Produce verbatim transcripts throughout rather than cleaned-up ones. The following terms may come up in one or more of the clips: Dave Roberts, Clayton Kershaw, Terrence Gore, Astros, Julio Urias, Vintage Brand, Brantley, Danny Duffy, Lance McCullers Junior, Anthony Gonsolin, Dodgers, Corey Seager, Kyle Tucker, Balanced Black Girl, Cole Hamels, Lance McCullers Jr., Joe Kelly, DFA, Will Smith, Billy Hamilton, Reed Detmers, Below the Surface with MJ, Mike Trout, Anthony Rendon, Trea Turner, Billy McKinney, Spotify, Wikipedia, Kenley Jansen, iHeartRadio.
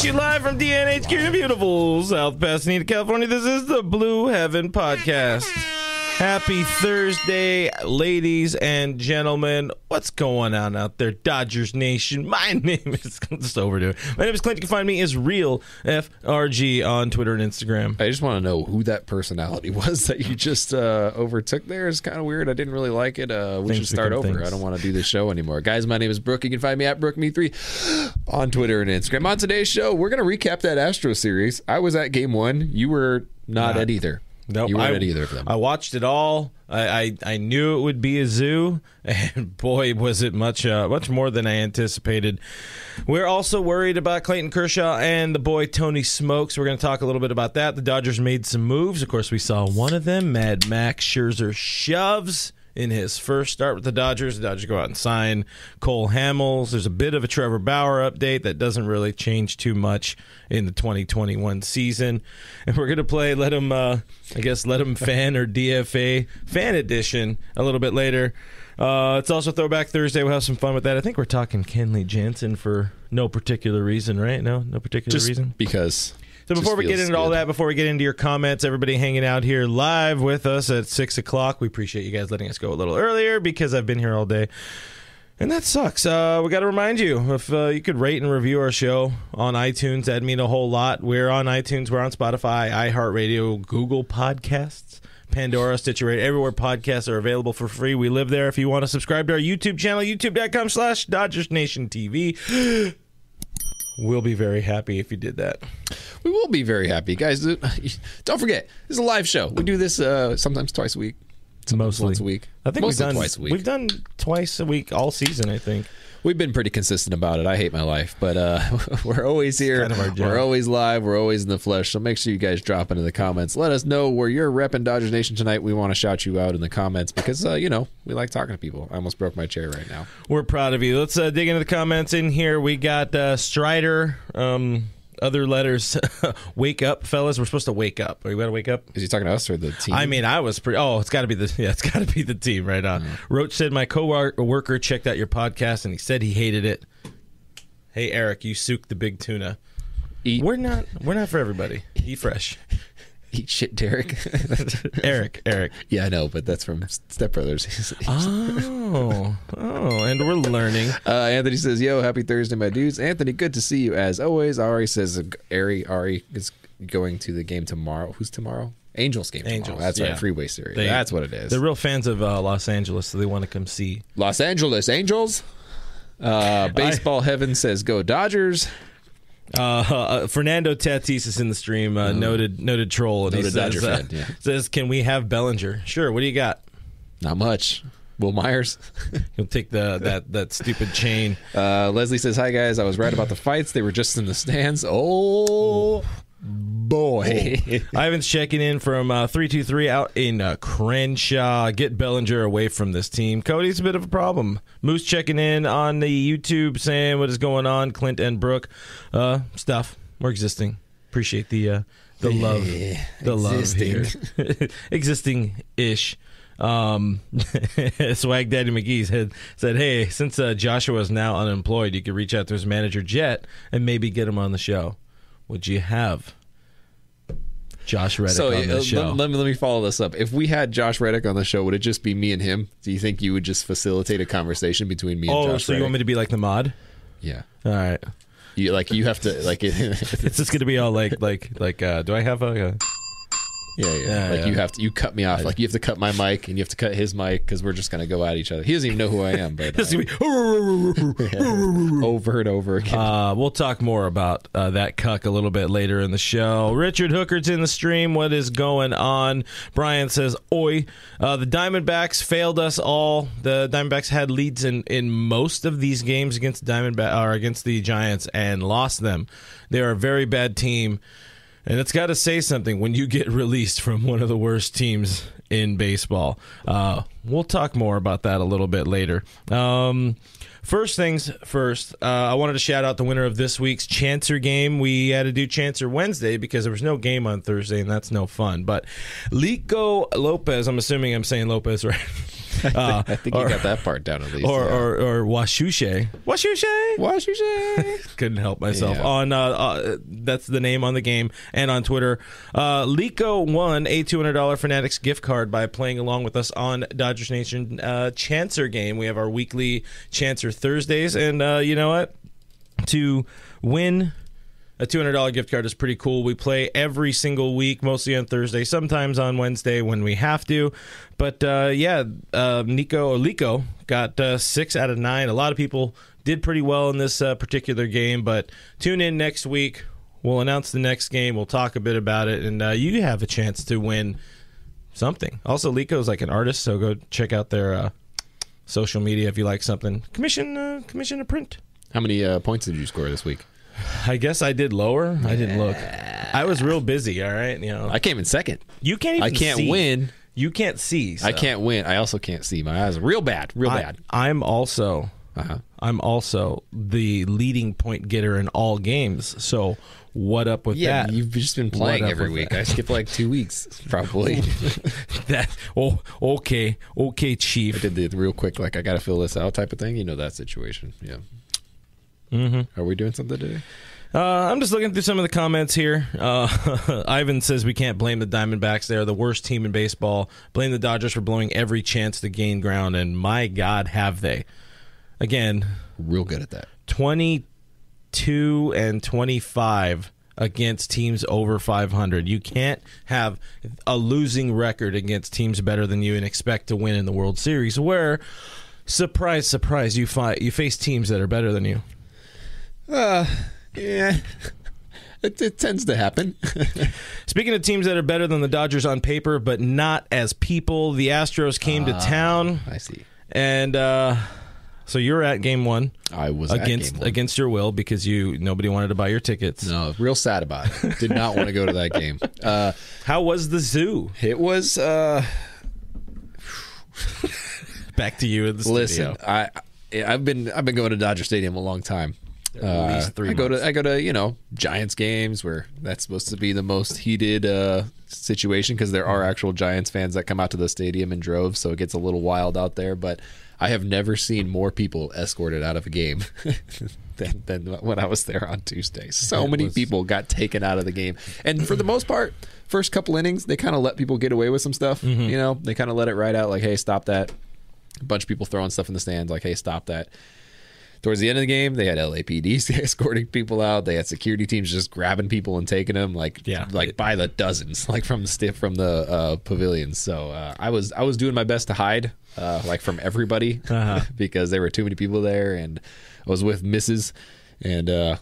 You live from D N H Q in beautiful South Pasadena, California. This is the Blue Heaven Podcast. Happy Thursday, ladies and gentlemen. What's going on out there, Dodgers Nation? My name is just overdo it. My name is Clint. You can find me as Real F R G on Twitter and Instagram. I just want to know who that personality was that you just uh, overtook there. It's kind of weird. I didn't really like it. Uh, we Thanks should start over. Things. I don't want to do this show anymore, guys. My name is Brooke. You can find me at Brooke Me three on Twitter and Instagram. On today's show, we're gonna recap that Astros series. I was at Game One. You were not nah. at either. Nope, you weren't I, at either of them. I watched it all. I, I, I knew it would be a zoo, and boy, was it much uh, much more than I anticipated. We're also worried about Clayton Kershaw and the boy Tony Smokes. We're going to talk a little bit about that. The Dodgers made some moves. Of course, we saw one of them. Mad Max Scherzer shoves in his first start with the Dodgers. The Dodgers go out and sign Cole Hamels. There's a bit of a Trevor Bauer update that doesn't really change too much in the twenty twenty-one season. And we're going to play Let Him, uh, I guess, Let Him Fan or D F A Fan Edition a little bit later. Uh, it's also Throwback Thursday. We'll have some fun with that. I think we're talking Kenley Jansen for no particular reason, right? No, no particular Just reason? because... So before we get into good. all that, before we get into your comments, everybody hanging out here live with us at six o'clock. We appreciate you guys letting us go a little earlier because I've been here all day. And that sucks. Uh, we got to remind you, if uh, you could rate and review our show on iTunes, that'd mean a whole lot. We're on iTunes. We're on Spotify, iHeartRadio, Google Podcasts, Pandora, Stitcher Radio, everywhere podcasts are available for free. We live there. If you want to subscribe to our YouTube channel, youtube.com slash Dodgers Nation TV. We'll be very happy if you did that. We will be very happy. Guys, don't forget, this is a live show. We do this uh, sometimes twice a week. Sometimes Mostly. Once a week. I think Mostly we've done, twice a week. We've done twice a week all season, I think. We've been pretty consistent about it. I hate my life, but uh, we're always here. Kind of we're always live. We're always in the flesh. So make sure you guys drop into the comments. Let us know where you're repping Dodgers Nation tonight. We want to shout you out in the comments because, uh, you know, we like talking to people. I almost broke my chair right now. We're proud of you. Let's uh, dig into the comments in here. We got uh, Strider. Um, other letters. Wake up, fellas. We're supposed to wake up. Are you gonna wake up? Is he talking to us or the team? I mean, I was pretty oh it's gotta be the yeah, it's gotta be the team right on. Mm-hmm. Roach said my coworker checked out your podcast and he said he hated it. Hey Eric, you souk the big tuna. Eat We're not we're not for everybody. Eat fresh. Eat shit, Derek. Eric, Eric. Yeah, I know, but that's from Step Brothers. oh, oh, and we're learning. Uh, Anthony says, "Yo, happy Thursday, my dudes." Anthony, good to see you as always. Ari says, "Ari, Ari is going to the game tomorrow." Who's tomorrow? Angels game. Angels. Tomorrow. That's yeah. right. Freeway series. They, that's what it is. They're real fans of uh, Los Angeles, so they want to come see Los Angeles Angels. Uh, baseball I... heaven says, "Go Dodgers." Uh, uh, Fernando Tatis is in the stream. Uh, mm-hmm. Noted, noted troll. And noted he says, Dodger uh, fan, yeah. says, "Can we have Bellinger?" Sure. What do you got? Not much. Will Myers. He'll take the that that stupid chain. Uh, Leslie says, "Hi guys, I was right about the fights. They were just in the stands." Oh. Boy, Ivan's checking in from uh, three two three out in uh, Crenshaw. Get Bellinger away from this team. Cody's a bit of a problem. Moose checking in on the YouTube saying what is going on. Clint and Brooke, uh, stuff. We're existing. Appreciate the uh, the love, yeah, the existing. love here. Existing ish. Um, Swag Daddy McGee had, said, "Hey, since uh, Joshua is now unemployed, you could reach out to his manager Jet and maybe get him on the show." Would you have Josh Reddick so, on the uh, show? Let, let me let me follow this up. If we had Josh Reddick on the show, would it just be me and him? Do you think you would just facilitate a conversation between me and oh, Josh Reddick? Oh, so you want me to be like the mod? Yeah. All right. You like you have to like. It, it's just gonna be all like like like. Uh, do I have a? Uh, Yeah, yeah. yeah like yeah. you have to, you cut me off. Like you have to cut my mic and you have to cut his mic because we're just gonna go at each other. He doesn't even know who I am, but uh, yeah, over and over again. Uh, we'll talk more about uh, that cuck a little bit later in the show. Richard Hooker's in the stream. What is going on? Brian says, "Oi, uh, the Diamondbacks failed us all. The Diamondbacks had leads in, in most of these games against Diamondback or against the Giants and lost them. They are a very bad team." And it's got to say something when you get released from one of the worst teams in baseball. Uh, we'll talk more about that a little bit later. Um, first things first, uh, I wanted to shout out the winner of this week's Chancer game. We had to do Chancer Wednesday because there was no game on Thursday, and that's no fun. But Lico Lopez, I'm assuming I'm saying Lopez, right? Uh, I think, I think or, you got that part down at least. Or yeah. or, or Washushe. Washushe! Washushe! Couldn't help myself. Yeah. On uh, uh, that's the name on the game and on Twitter. Uh, Lico won a two hundred dollars Fanatics gift card by playing along with us on Dodgers Nation uh, Chancer game. We have our weekly Chancer Thursdays. And uh, you know what? To win a two hundred dollars gift card is pretty cool. We play every single week, mostly on Thursday, sometimes on Wednesday when we have to. But, uh, yeah, uh, Nico or Lico got uh, six out of nine. A lot of people did pretty well in this uh, particular game. But tune in next week. We'll announce the next game. We'll talk a bit about it. And uh, you have a chance to win something. Also, Lico is like an artist, so go check out their uh, social media if you like something. Commission, uh, commission a print. How many uh, points did you score this week? I guess I did lower. I didn't look. I was real busy, all right? You know. I came in second. You can't even see. I can't see. win. You can't see. So. I can't win. I also can't see. My eyes are real bad, real I, bad. I'm also uh-huh. I'm also the leading point getter in all games, so what up with yeah, that? Yeah, you've just been playing every week. That? I skipped like two weeks, probably. that oh, okay. Okay, Chief. I did the real quick, like, I got to fill this out type of thing. You know that situation, yeah. Mm-hmm. Are we doing something today? Uh, I'm just looking through some of the comments here. Uh, Ivan says we can't blame the Diamondbacks. They are the worst team in baseball. Blame the Dodgers for blowing every chance to gain ground, and my God, have they. Again. Real good at that. twenty-two and twenty-five against teams over five hundred. You can't have a losing record against teams better than you and expect to win in the World Series, where, surprise, surprise, you fight, you face teams that are better than you. Uh, yeah, it, it tends to happen. Speaking of teams that are better than the Dodgers on paper, but not as people, the Astros came uh, to town. I see. And uh, so you're at game one. I was against at game one. Against your will because you nobody wanted to buy your tickets. No, real sad about it. Did not want to go to that game. Uh, How was the zoo? It was. Uh... Back to you in the Listen, studio. I I've been I've been going to Dodger Stadium a long time. At least three uh, I go to I go to you know Giants games where that's supposed to be the most heated uh, situation because there are actual Giants fans that come out to the stadium in droves, so it gets a little wild out there. But I have never seen more people escorted out of a game than, than when I was there on Tuesday. So it many was... people got taken out of the game, and for the most part, first couple innings they kind of let people get away with some stuff. Mm-hmm. You know, they kind of let it ride out, like, hey, stop that. A bunch of people throwing stuff in the stands, like, hey, stop that. Towards the end of the game, they had L A P D escorting people out. They had security teams just grabbing people and taking them, like, yeah. like by the dozens, like from the stiff from the uh, pavilion. So uh, I was I was doing my best to hide, uh, like from everybody, uh-huh. because there were too many people there, and I was with Missus and uh,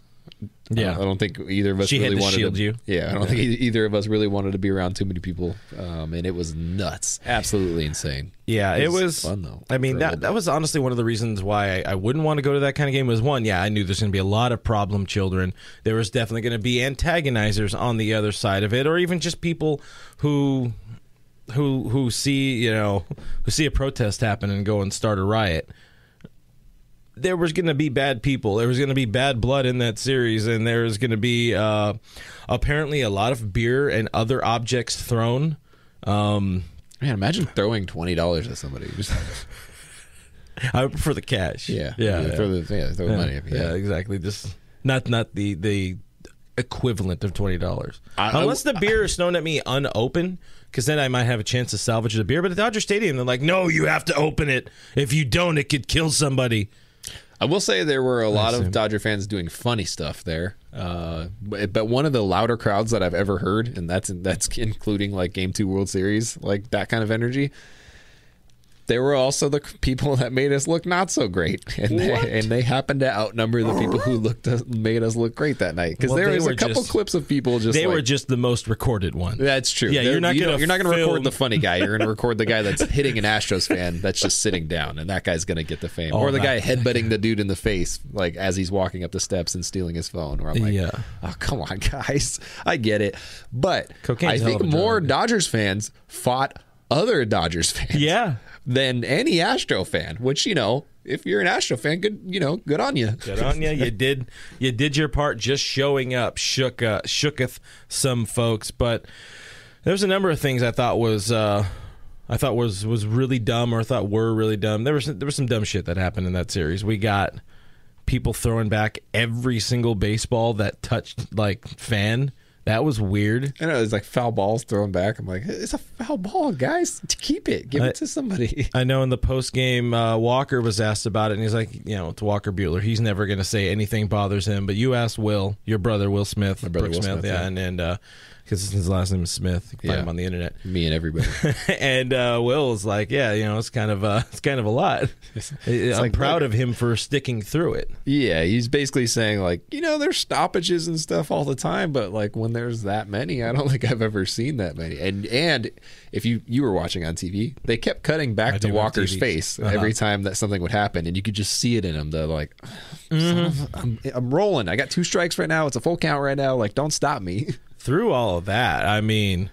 yeah, I don't, I don't think either of us she really had to wanted shield to. You. Yeah, I don't yeah. think either of us really wanted to be around too many people, um, and it was nuts, absolutely insane. Yeah, it was, it was fun, though. I mean, that that was honestly one of the reasons why I, I wouldn't want to go to that kind of game was, one, yeah, I knew there's going to be a lot of problem children. There was definitely going to be antagonizers on the other side of it, or even just people who who who see, you know, who see a protest happen and go and start a riot. There was going to be bad people. There was going to be bad blood in that series, and there was going to be uh, apparently a lot of beer and other objects thrown. Um Man, imagine throwing twenty dollars at somebody. Just I would prefer the cash. Yeah. Yeah. yeah. Throw the, yeah, throw yeah. money at me. Yeah. yeah, exactly. Just not not the, the equivalent of twenty dollars. I, Unless I, the beer I, is thrown at me unopened, because then I might have a chance to salvage the beer. But at Dodger Stadium, they're like, no, you have to open it. If you don't, it could kill somebody. I will say there were a lot of Dodger fans doing funny stuff there, uh, but, but one of the louder crowds that I've ever heard, and that's that's including like Game Two World Series, like that kind of energy. There were also the people that made us look not so great, and they, and they happened to outnumber the people who looked us, made us look great that night. Because well, there was a couple just, clips of people just they like, were just the most recorded one. That's true. Yeah, They're, you're not you gonna you're not gonna record the funny guy. You're gonna record the guy that's hitting an Astros fan that's just sitting down, and that guy's gonna get the fame. Oh, or the guy headbutting the dude in the face like as he's walking up the steps and stealing his phone. Or I'm like, yeah. oh come on guys, I get it, but Cocaine's I think more drug. Dodgers fans fought other Dodgers fans. Yeah. Than any Astro fan, which, you know, if you're an Astro fan, good, you know, good on you. Good on you. You did, you did your part. Just showing up shook, uh, shooketh some folks. But there's a number of things I thought was, uh, I thought was was really dumb, or I thought were really dumb. There was there was some dumb shit that happened in that series. We got people throwing back every single baseball that touched like fan. That was weird. I know, it was like foul balls thrown back. I'm like, it's a foul ball, guys. Keep it. Give I, it to somebody. I know in the postgame, uh, Walker was asked about it, and he's like, you know, it's Walker Buehler. He's never going to say anything bothers him. But you asked Will, your brother, Will Smith. My brother, Will Smith, Smith, yeah. yeah. And, and uh, because his last name is Smith. You can find yeah. him on the internet. Me and everybody. and uh, Will was like, yeah, you know, it's kind of, uh, it's kind of a lot. I'm like, proud like, of him for sticking through it. Yeah, he's basically saying, like, you know, there's stoppages and stuff all the time, but, like, when there's that many, I don't think I've ever seen that many. And and if you, you were watching on T V, they kept cutting back I to Walker's face uh-huh. every time that something would happen, and you could just see it in him. They're like, mm-hmm. I'm, I'm rolling. I got two strikes right now. It's a full count right now. Like, don't stop me. Through all of that, I mean,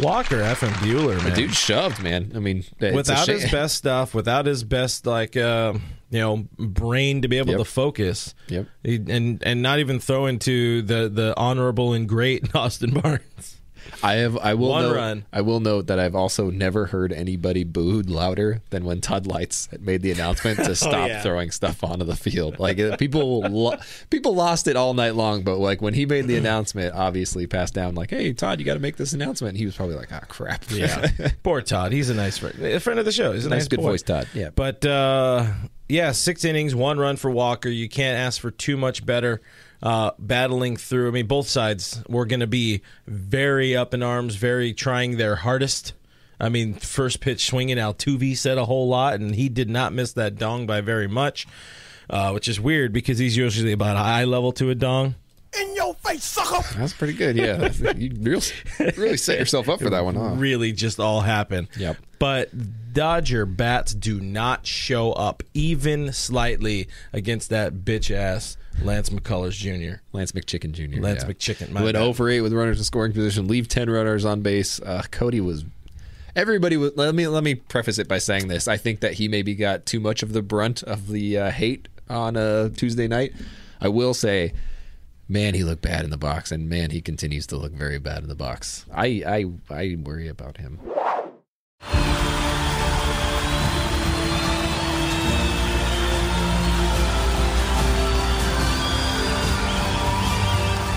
Walker effing Buehler, man. The dude shoved, man. I mean, without his best stuff, without his best, like, uh, you know, brain to be able yep. to focus. Yep. He, and and not even throw into the, the honorable and great Austin Barnes. I have. I will. One note, run. I will note that I've also never heard anybody booed louder than when Todd Lights had made the announcement to stop oh, yeah. throwing stuff onto the field. Like people, lo- people lost it all night long. But like when he made the announcement, obviously passed down like, "Hey, Todd, you got to make this announcement." And he was probably like, "Ah, oh, crap." Yeah. Poor Todd. He's a nice friend. A friend of the show. He's a nice, nice good boy. voice, Todd. Yeah. But uh, yeah, six innings, one run for Walker. You can't ask for too much better. Uh, battling through, I mean, both sides were going to be very up in arms, very trying their hardest. I mean, first pitch swinging, Altuve said a whole lot, and he did not miss that dong by very much, uh, which is weird because he's usually about eye level to a dong. In your face, sucker! That's pretty good, yeah. You really, really set yourself up for that one, huh? Really just all happened. Yep. But Dodger bats do not show up even slightly against that bitch-ass Lance McCullers Junior Lance McChicken Junior Lance yeah. McChicken. My went oh for eight with runners in scoring position. Leave ten runners on base. Uh, Cody was... Everybody was... Let me, let me preface it by saying this. I think that he maybe got too much of the brunt of the uh, hate on a Tuesday night. I will say... Man, he looked bad in the box, and man, he continues to look very bad in the box. I I, I worry about him.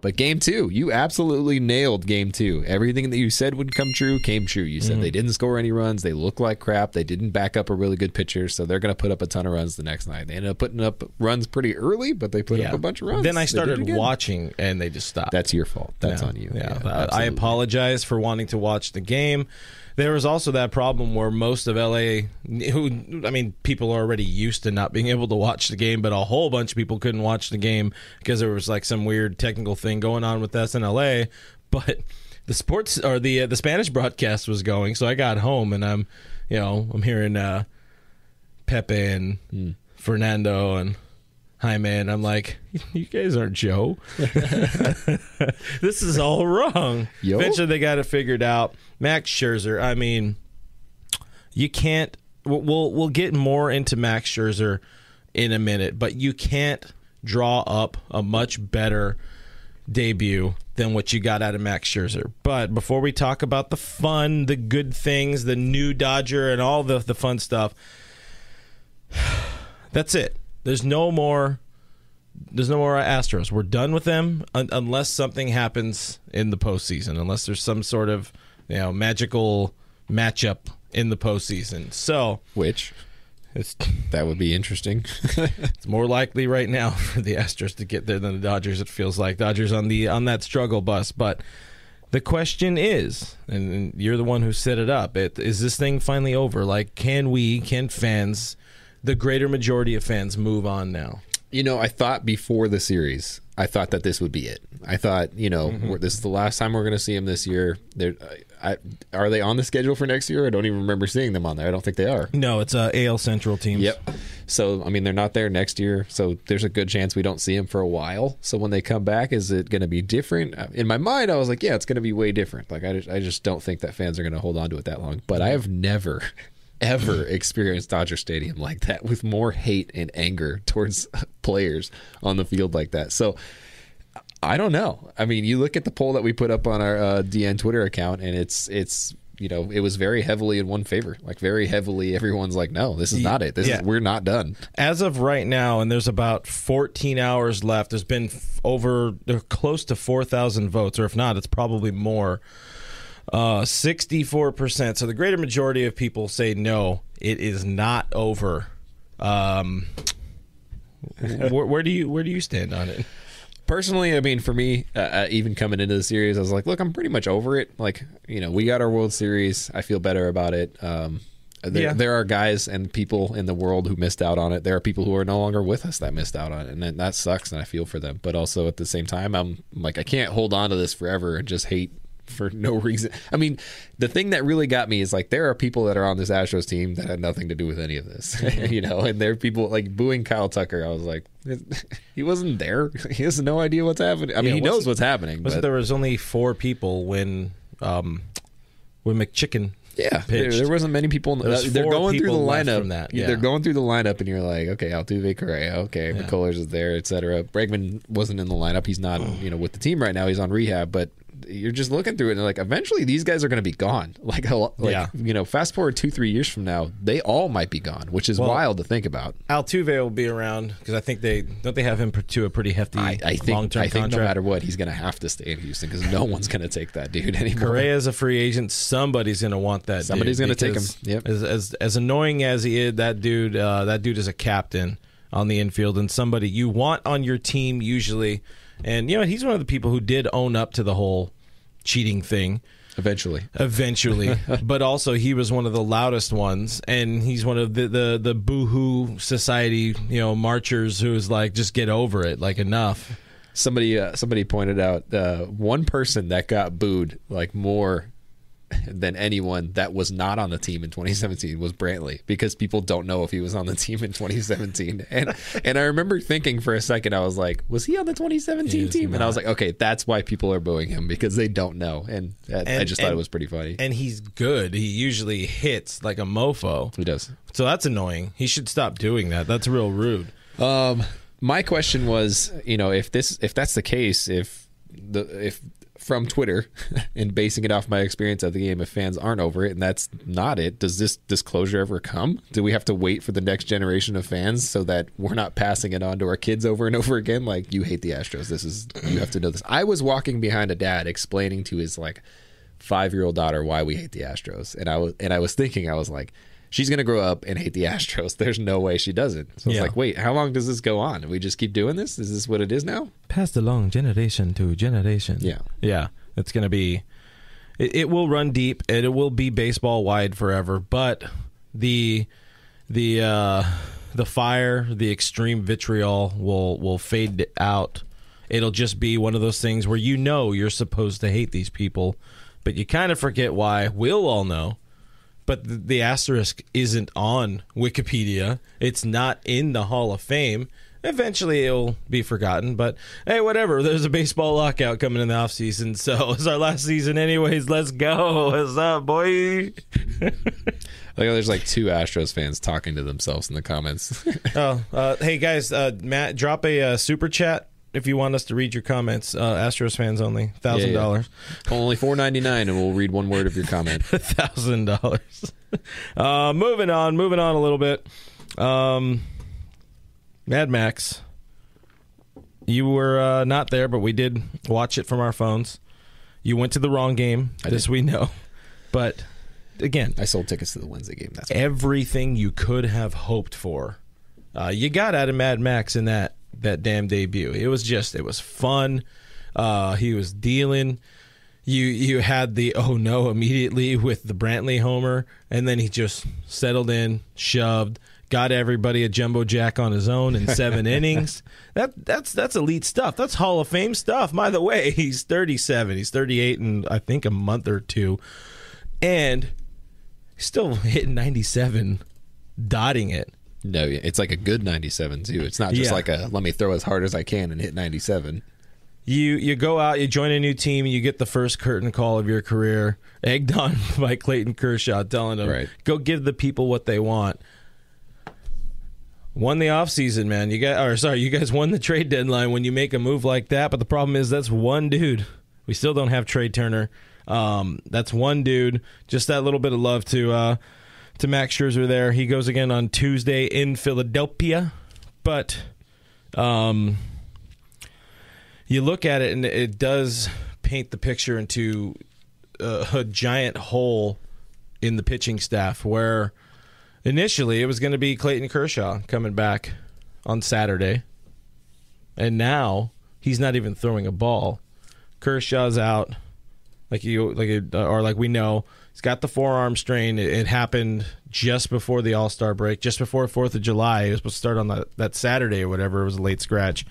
But game two, you absolutely nailed game two. Everything that you said would come true came true. You said mm-hmm. they didn't score any runs. They look like crap. They didn't back up a really good pitcher, so they're going to put up a ton of runs the next night. They ended up putting up runs pretty early, but they put yeah. up a bunch of runs. Then I started watching, and they just stopped. That's your fault. That's yeah. on you. Yeah, yeah I apologize for wanting to watch the game. There was also that problem where most of L A, who, I mean, people are already used to not being able to watch the game, but a whole bunch of people couldn't watch the game because there was like some weird technical thing going on with S N L A. But the sports or the uh, the Spanish broadcast was going, so I got home and I'm, you know, I'm hearing uh, Pepe and mm. Fernando and Jaime, and I'm like, you guys aren't Joe. This is all wrong. Yo. Eventually they got it figured out. Max Scherzer, I mean, you can't we'll we'll get more into Max Scherzer in a minute, but you can't draw up a much better debut than what you got out of Max Scherzer. But before we talk about the fun, the good things, the new Dodger, and all the, the fun stuff, that's it. There's no more. There's no more Astros. We're done with them un- unless something happens in the postseason, unless there's some sort of, you know, magical matchup in the postseason. So, which it's, that would be interesting. It's more likely right now for the Astros to get there than the Dodgers. It feels like Dodgers on the on that struggle bus. But the question is, and, and you're the one who set it up. It, is this thing finally over? Like, can we? Can fans? The greater majority of fans move on now. You know, I thought before the series, I thought that this would be it. I thought, you know, mm-hmm. this is the last time we're going to see them this year. They're, I, are they on the schedule for next year? I don't even remember seeing them on there. I don't think they are. No, it's uh, A L Central teams. Yep. So, I mean, they're not there next year, so there's a good chance we don't see them for a while. So when they come back, is it going to be different? In my mind, I was like, yeah, it's going to be way different. Like, I just, I just don't think that fans are going to hold on to it that long. But I have never... ever experienced Dodger Stadium like that, with more hate and anger towards players on the field like that. So I don't know. I mean, you look at the poll that we put up on our uh, D N Twitter account, and it's it's you know it was very heavily in one favor. Like very heavily, everyone's like, no, this is not it. This yeah. is we're not done as of right now. And there's about fourteen hours left. There's been over they're close to four thousand votes, or if not, it's probably more. Uh, sixty-four percent. So the greater majority of people say no, it is not over. Um, where, where do you where do you stand on it? Personally, I mean, for me, uh, even coming into the series, I was like, look, I'm pretty much over it. Like, you know, we got our World Series. I feel better about it. Um, there, yeah. there are guys and people in the world who missed out on it. There are people who are no longer with us that missed out on it, and that sucks. And I feel for them. But also at the same time, I'm like, I can't hold on to this forever and just hate for no reason. I mean, the thing that really got me is like there are people that are on this Astros team that had nothing to do with any of this, you know, and there are people like booing Kyle Tucker. I was like, he wasn't there. He has no idea what's happening. I mean, yeah, he knows what's happening. But there was only four people when um, when McChicken yeah, pitched. There, there wasn't many people. In the, uh, they're going through the lineup. From that, yeah. They're going through the lineup, and you're like, okay, Altuve, Correa, okay, yeah. McCullers is there, et cetera. Bregman wasn't in the lineup. He's not, you know, with the team right now. He's on rehab, but you're just looking through it and like eventually these guys are going to be gone. Like, a, like yeah. you know, fast forward two, three years from now, they all might be gone, which is well, wild to think about. Altuve will be around because I think they don't they have him to a pretty hefty I, I think, long-term I think contract. No matter what, he's going to have to stay in Houston because no one's going to take that dude anymore. Correa's a free agent. Somebody's going to want that. Somebody's going to take him. Yep. As, as as annoying as he is, that dude uh, that dude is a captain on the infield and somebody you want on your team usually. And, you know, he's one of the people who did own up to the whole cheating thing. Eventually. Eventually. But also he was one of the loudest ones. And he's one of the, the, the boo-hoo society, you know, marchers who is like, just get over it, like enough. Somebody uh, somebody pointed out uh, one person that got booed like more than anyone that was not on the team in twenty seventeen was Brantley, because people don't know if he was on the team in twenty seventeen. And and I remember thinking for a second, I was like, was he on the twenty seventeen team? Not. And I was like, okay, that's why people are booing him, because they don't know. And, and I just and, thought it was pretty funny. And he's good. He usually hits like a mofo. He does. So that's annoying. He should stop doing that. That's real rude. Um, my question was, you know, if this, if that's the case, if the, if, from Twitter and basing it off my experience of the game, if fans aren't over it and that's not it, does this disclosure ever come? Do we have to wait for the next generation of fans so that we're not passing it on to our kids over and over again? Like, you hate the Astros. This is, you have to know this. I was walking behind a dad explaining to his like five-year-old daughter why we hate the Astros. And I was, and I was thinking, I was like, she's going to grow up and hate the Astros. There's no way she doesn't. So it's yeah. like, wait, how long does this go on? Do we just keep doing this? Is this what it is now? Passed along generation to generation. Yeah. Yeah. It's going to be, it, it will run deep and it will be baseball wide forever. But the, the, uh, the fire, the extreme vitriol will, will fade out. It'll just be one of those things where, you know, you're supposed to hate these people, but you kind of forget why. We'll all know. But the asterisk isn't on Wikipedia. It's not in the Hall of Fame. Eventually, it'll be forgotten. But, hey, whatever. There's a baseball lockout coming in the offseason. So it's our last season anyways. Let's go. What's up, boy? Like, there's like two Astros fans talking to themselves in the comments. oh, uh, Hey, guys, uh, Matt, drop a uh, super chat. if you want us to read your comments. Uh, Astros fans only, thousand yeah, yeah. dollars. Only four ninety nine, and we'll read one word of your comment. Thousand dollars. Uh, moving on, moving on a little bit. Um, Mad Max, you were uh, not there, but we did watch it from our phones. You went to the wrong game. I this did. We know, but again, I sold tickets to the Wednesday game. That's everything you could have hoped for. Uh, you got out of Mad Max in that that damn debut. It was just, it was fun. Uh, he was dealing. You you had the oh no immediately with the Brantley homer, and then he just settled in, shoved, got everybody a jumbo jack on his own in seven innings. That that's that's elite stuff. That's Hall of Fame stuff. By the way, he's thirty-seven. He's thirty-eight in I think a month or two, and he's still hitting ninety-seven, dotting it. No, it's like a good ninety-seven too. It's not just yeah. like a let me throw as hard as I can and hit ninety-seven. You you go out, you join a new team, and you get the first curtain call of your career, egged on by Clayton Kershaw, telling them right. go give the people what they want. Won the offseason, man. You got or sorry, you guys won the trade deadline when you make a move like that. But the problem is that's one dude. We still don't have Trea Turner. Um, that's one dude. Just that little bit of love to. Uh, To Max Scherzer there. He goes again on Tuesday in Philadelphia. But um, you look at it, and it does paint the picture into a, a giant hole in the pitching staff where initially it was going to be Clayton Kershaw coming back on Saturday. And now he's not even throwing a ball. Kershaw's out. Like you, like it, or like we know, he's got the forearm strain. It, it happened just before the All-Star break, just before fourth of July. He was supposed to start on that, that Saturday or whatever. It was a late scratch.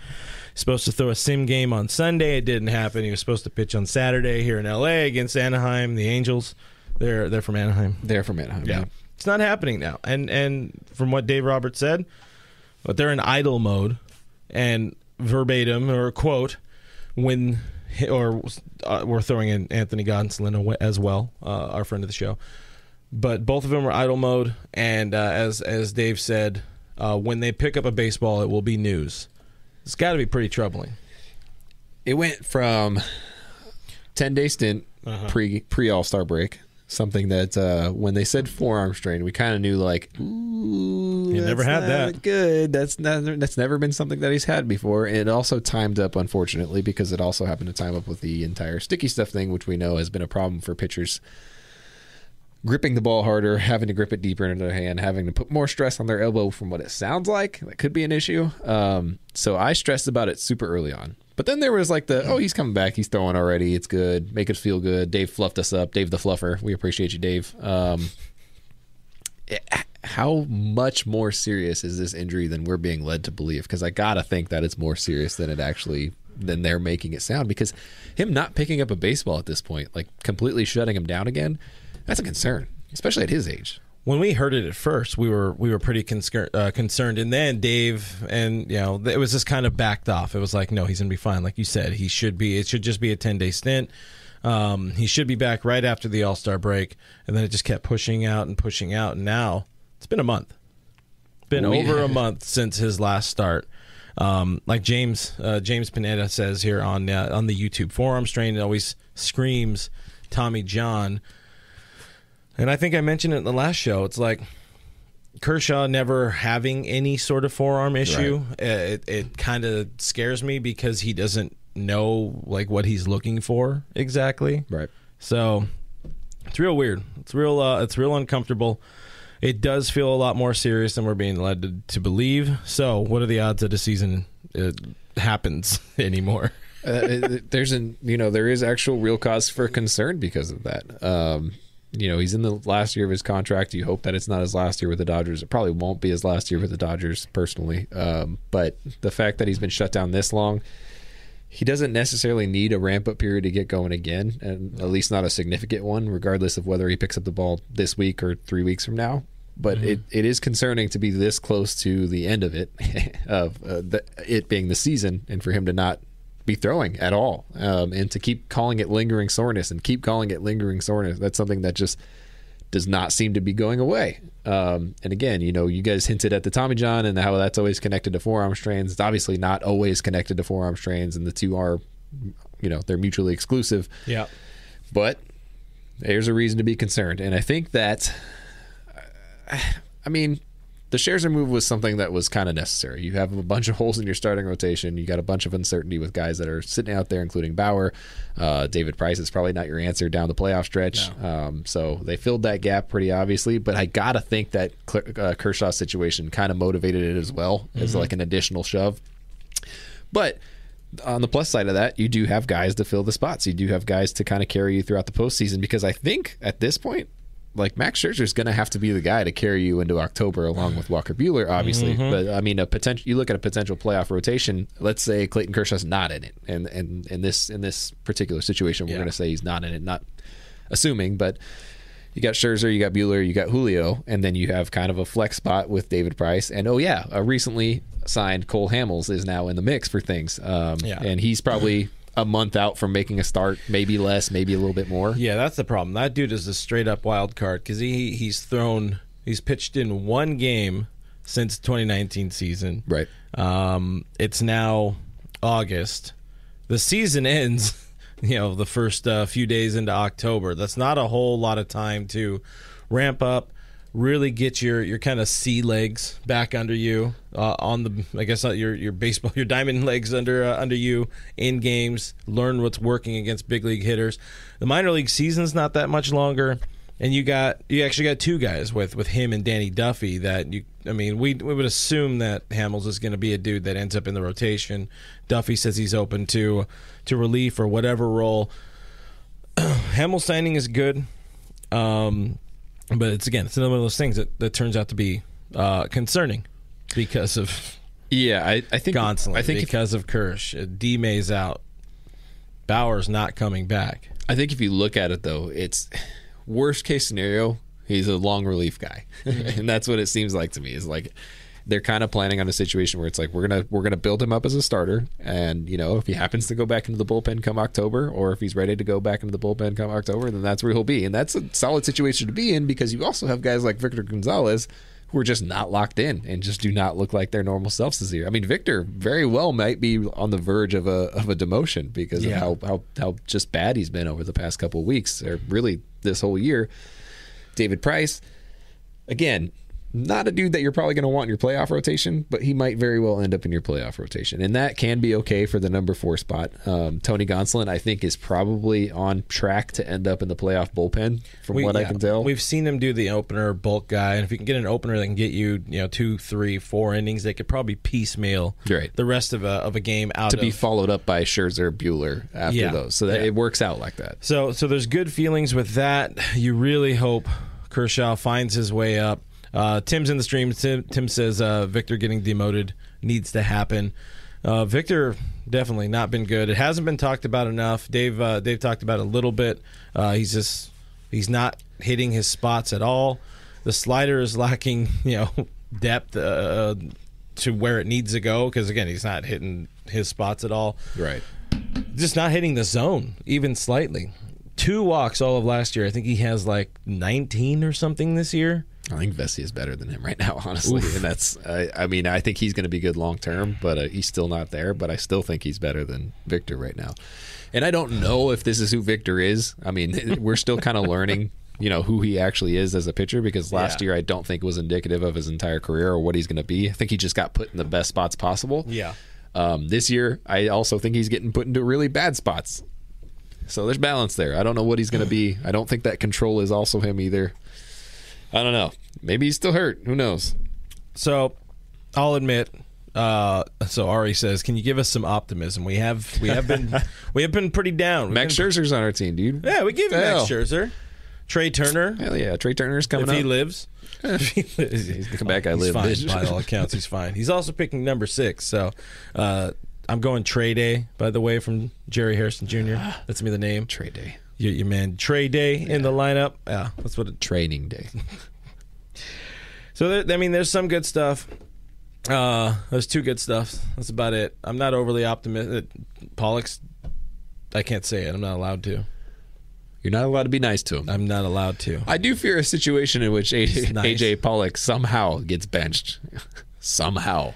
He's supposed to throw a sim game on Sunday. It didn't happen. He was supposed to pitch on Saturday here in L A against Anaheim, the Angels. They're they're from Anaheim. They're from Anaheim. Yeah, yeah. It's not happening now. And and from what Dave Roberts said, but they're in idle mode, and verbatim or quote when. Or uh, we're throwing in Anthony Gonsolin as well, uh, our friend of the show. But both of them are idle mode, and uh, as as Dave said, uh, when they pick up a baseball, it will be news. It's got to be pretty troubling. It went from ten-day stint uh-huh. pre pre All-Star break, something that uh, when they said forearm strain, we kind of knew like, ooh, he never had that. Good. That's not, that's never been something that he's had before. And it also timed up, unfortunately, because it also happened to time up with the entire sticky stuff thing, which we know has been a problem for pitchers gripping the ball harder, having to grip it deeper into their hand, having to put more stress on their elbow. From what it sounds like, that could be an issue. Um, so I stressed about it super early on. But then there was like the, oh, he's coming back. He's throwing already. It's good. Make us feel good. Dave fluffed us up. Dave the fluffer. We appreciate you, Dave. Um, how much more serious is this injury than we're being led to believe? Because I got to think that it's more serious than it actually, than they're making it sound. Because him not picking up a baseball at this point, like completely shutting him down again, that's a concern, especially at his age. When we heard it at first, we were we were pretty concern, uh, concerned, and then Dave and you know it was just kind of backed off. It was like, no, he's gonna be fine. Like you said, he should be. It should just be a ten day stint. Um, he should be back right after the All Star break, and then it just kept pushing out and pushing out. And now it's been a month, it's been we, over a month since his last start. Um, like James uh, James Pineda says here on uh, on the YouTube, forearm strain, it always screams Tommy John. And I think I mentioned it in the last show. It's like Kershaw never having any sort of forearm issue. Right. It it kind of scares me because he doesn't know like what he's looking for exactly. Right. So it's real weird. It's real. Uh, it's real uncomfortable. It does feel a lot more serious than we're being led to, to believe. So what are the odds that a season it happens anymore? uh, there's an you know there is actual real cause for concern because of that. Um, You know, he's in the last year of his contract. You hope that it's not his last year with the Dodgers. It probably won't be his last year with the Dodgers, personally. Um, but the fact that he's been shut down this long, he doesn't necessarily need a ramp-up period to get going again, and at least not a significant one, regardless of whether he picks up the ball this week or three weeks from now. But mm-hmm. it, it is concerning to be this close to the end of it, of uh, the, it being the season, and for him to not be throwing at all, um, and to keep calling it lingering soreness and keep calling it lingering soreness. That's something that just does not seem to be going away. Um, and again, you know, you guys hinted at the Tommy John and how that's always connected to forearm strains. It's obviously not always connected to forearm strains, and the two are, you know, they're mutually exclusive. Yeah. But there's a reason to be concerned. And I think that, I mean, the Scherzer move was something that was kind of necessary. You have a bunch of holes in your starting rotation. You got a bunch of uncertainty with guys that are sitting out there, including Bauer. Uh, David Price is probably not your answer down the playoff stretch. No. Um, so they filled that gap pretty obviously, but I got to think that uh, Kershaw situation kind of motivated it as well, mm-hmm. as like an additional shove. But on the plus side of that, you do have guys to fill the spots. You do have guys to kind of carry you throughout the postseason, because I think at this point, like, Max Scherzer is going to have to be the guy to carry you into October, along with Walker Buehler, obviously. Mm-hmm. But I mean, a potential. You look at a potential playoff rotation. Let's say Clayton Kershaw's not in it, and and in this in this particular situation, we're yeah. going to say he's not in it. Not assuming, but you got Scherzer, you got Buehler, you got Julio, and then you have kind of a flex spot with David Price, and oh yeah, a recently signed Cole Hamels is now in the mix for things, um, yeah. and he's probably a month out from making a start, maybe less, maybe a little bit more. Yeah, that's the problem. That dude is a straight-up wild card, because he he's thrown, he's pitched in one game since twenty nineteen season. Right. Um, it's now August. The season ends, you know, the first uh, few days into October. That's not a whole lot of time to ramp up, really get your, your kind of sea legs back under you uh, on the, I guess not your, your baseball, your diamond legs under uh, under you in games, learn what's working against big league hitters. The minor league season's not that much longer, and you got you actually got two guys with, with him and Danny Duffy that you, I mean, we we would assume that Hamels is going to be a dude that ends up in the rotation. Duffy says he's open to to relief or whatever role. Hamels signing is good. Um But it's again, it's another one of those things that, that turns out to be uh, concerning because of yeah, I, I think Gonsolin, I think because if, of Kersh, D May's out, Bauer's not coming back. I think if you look at it though, it's worst case scenario, he's a long relief guy, mm-hmm. and that's what it seems like to me. Is like they're kind of planning on a situation where it's like we're gonna we're gonna build him up as a starter, and you know if he happens to go back into the bullpen come October, or if he's ready to go back into the bullpen come October, then that's where he'll be, and that's a solid situation to be in because you also have guys like Victor Gonzalez who are just not locked in and just do not look like their normal selves this year. I mean, Victor very well might be on the verge of a of a demotion because yeah. of how, how how just bad he's been over the past couple of weeks, or really this whole year. David Price, again, not a dude that you're probably going to want in your playoff rotation, but he might very well end up in your playoff rotation. And that can be okay for the number four spot. Um, Tony Gonsolin, I think, is probably on track to end up in the playoff bullpen, from we, what yeah, I can tell. We've seen him do the opener bulk guy, and if you can get an opener that can get you, you know, two, three, four innings, they could probably piecemeal right. the rest of a of a game out to of, be followed up by Scherzer, Buehler after yeah, those. So that yeah. it works out like that. So, so there's good feelings with that. You really hope Kershaw finds his way up. Uh, Tim's in the stream. Tim, Tim says uh, Victor getting demoted needs to happen. Uh, Victor definitely not been good. It hasn't been talked about enough. Dave uh, Dave talked about it a little bit. Uh, he's just he's not hitting his spots at all. The slider is lacking, you know, depth uh, to where it needs to go because again he's not hitting his spots at all. Right. Just not hitting the zone even slightly. Two walks all of last year. I think he has like nineteen or something this year. I think Vesey is better than him right now, honestly. Oof. And that's, I, I mean, I think he's going to be good long term, but uh, he's still not there. But I still think he's better than Victor right now. And I don't know if this is who Victor is. I mean, we're still kind of learning, you know, who he actually is as a pitcher because last yeah. year I don't think was indicative of his entire career or what he's going to be. I think he just got put in the best spots possible. Yeah. Um, this year, I also think he's getting put into really bad spots. So there's balance there. I don't know what he's going to be. I don't think that control is also him either. I don't know. Maybe he's still hurt. Who knows? So, I'll admit. Uh, so Ari says, "Can you give us some optimism? We have we have been we have been pretty down. We've Max been, Scherzer's on our team, dude. Yeah, we give Max Scherzer. Trea Turner. Hell yeah, Trea Turner's coming. If up. He lives, if he lives, he's the comeback. I live. Fine, by all accounts, he's fine. He's also picking number six. So, uh, I'm going Trey Day. By the way, from Jerry Harrison Junior That's me the name. Trey Day. Your, your man Trey Day yeah. in the lineup. Yeah, that's what a training day. So there, I mean, there's some good stuff. Uh, there's two good stuff. That's about it. I'm not overly optimistic. Pollock's. I can't say it. I'm not allowed to. You're not allowed to be nice to him. I'm not allowed to. I do fear a situation in which A J, nice. A J Pollock somehow gets benched. somehow.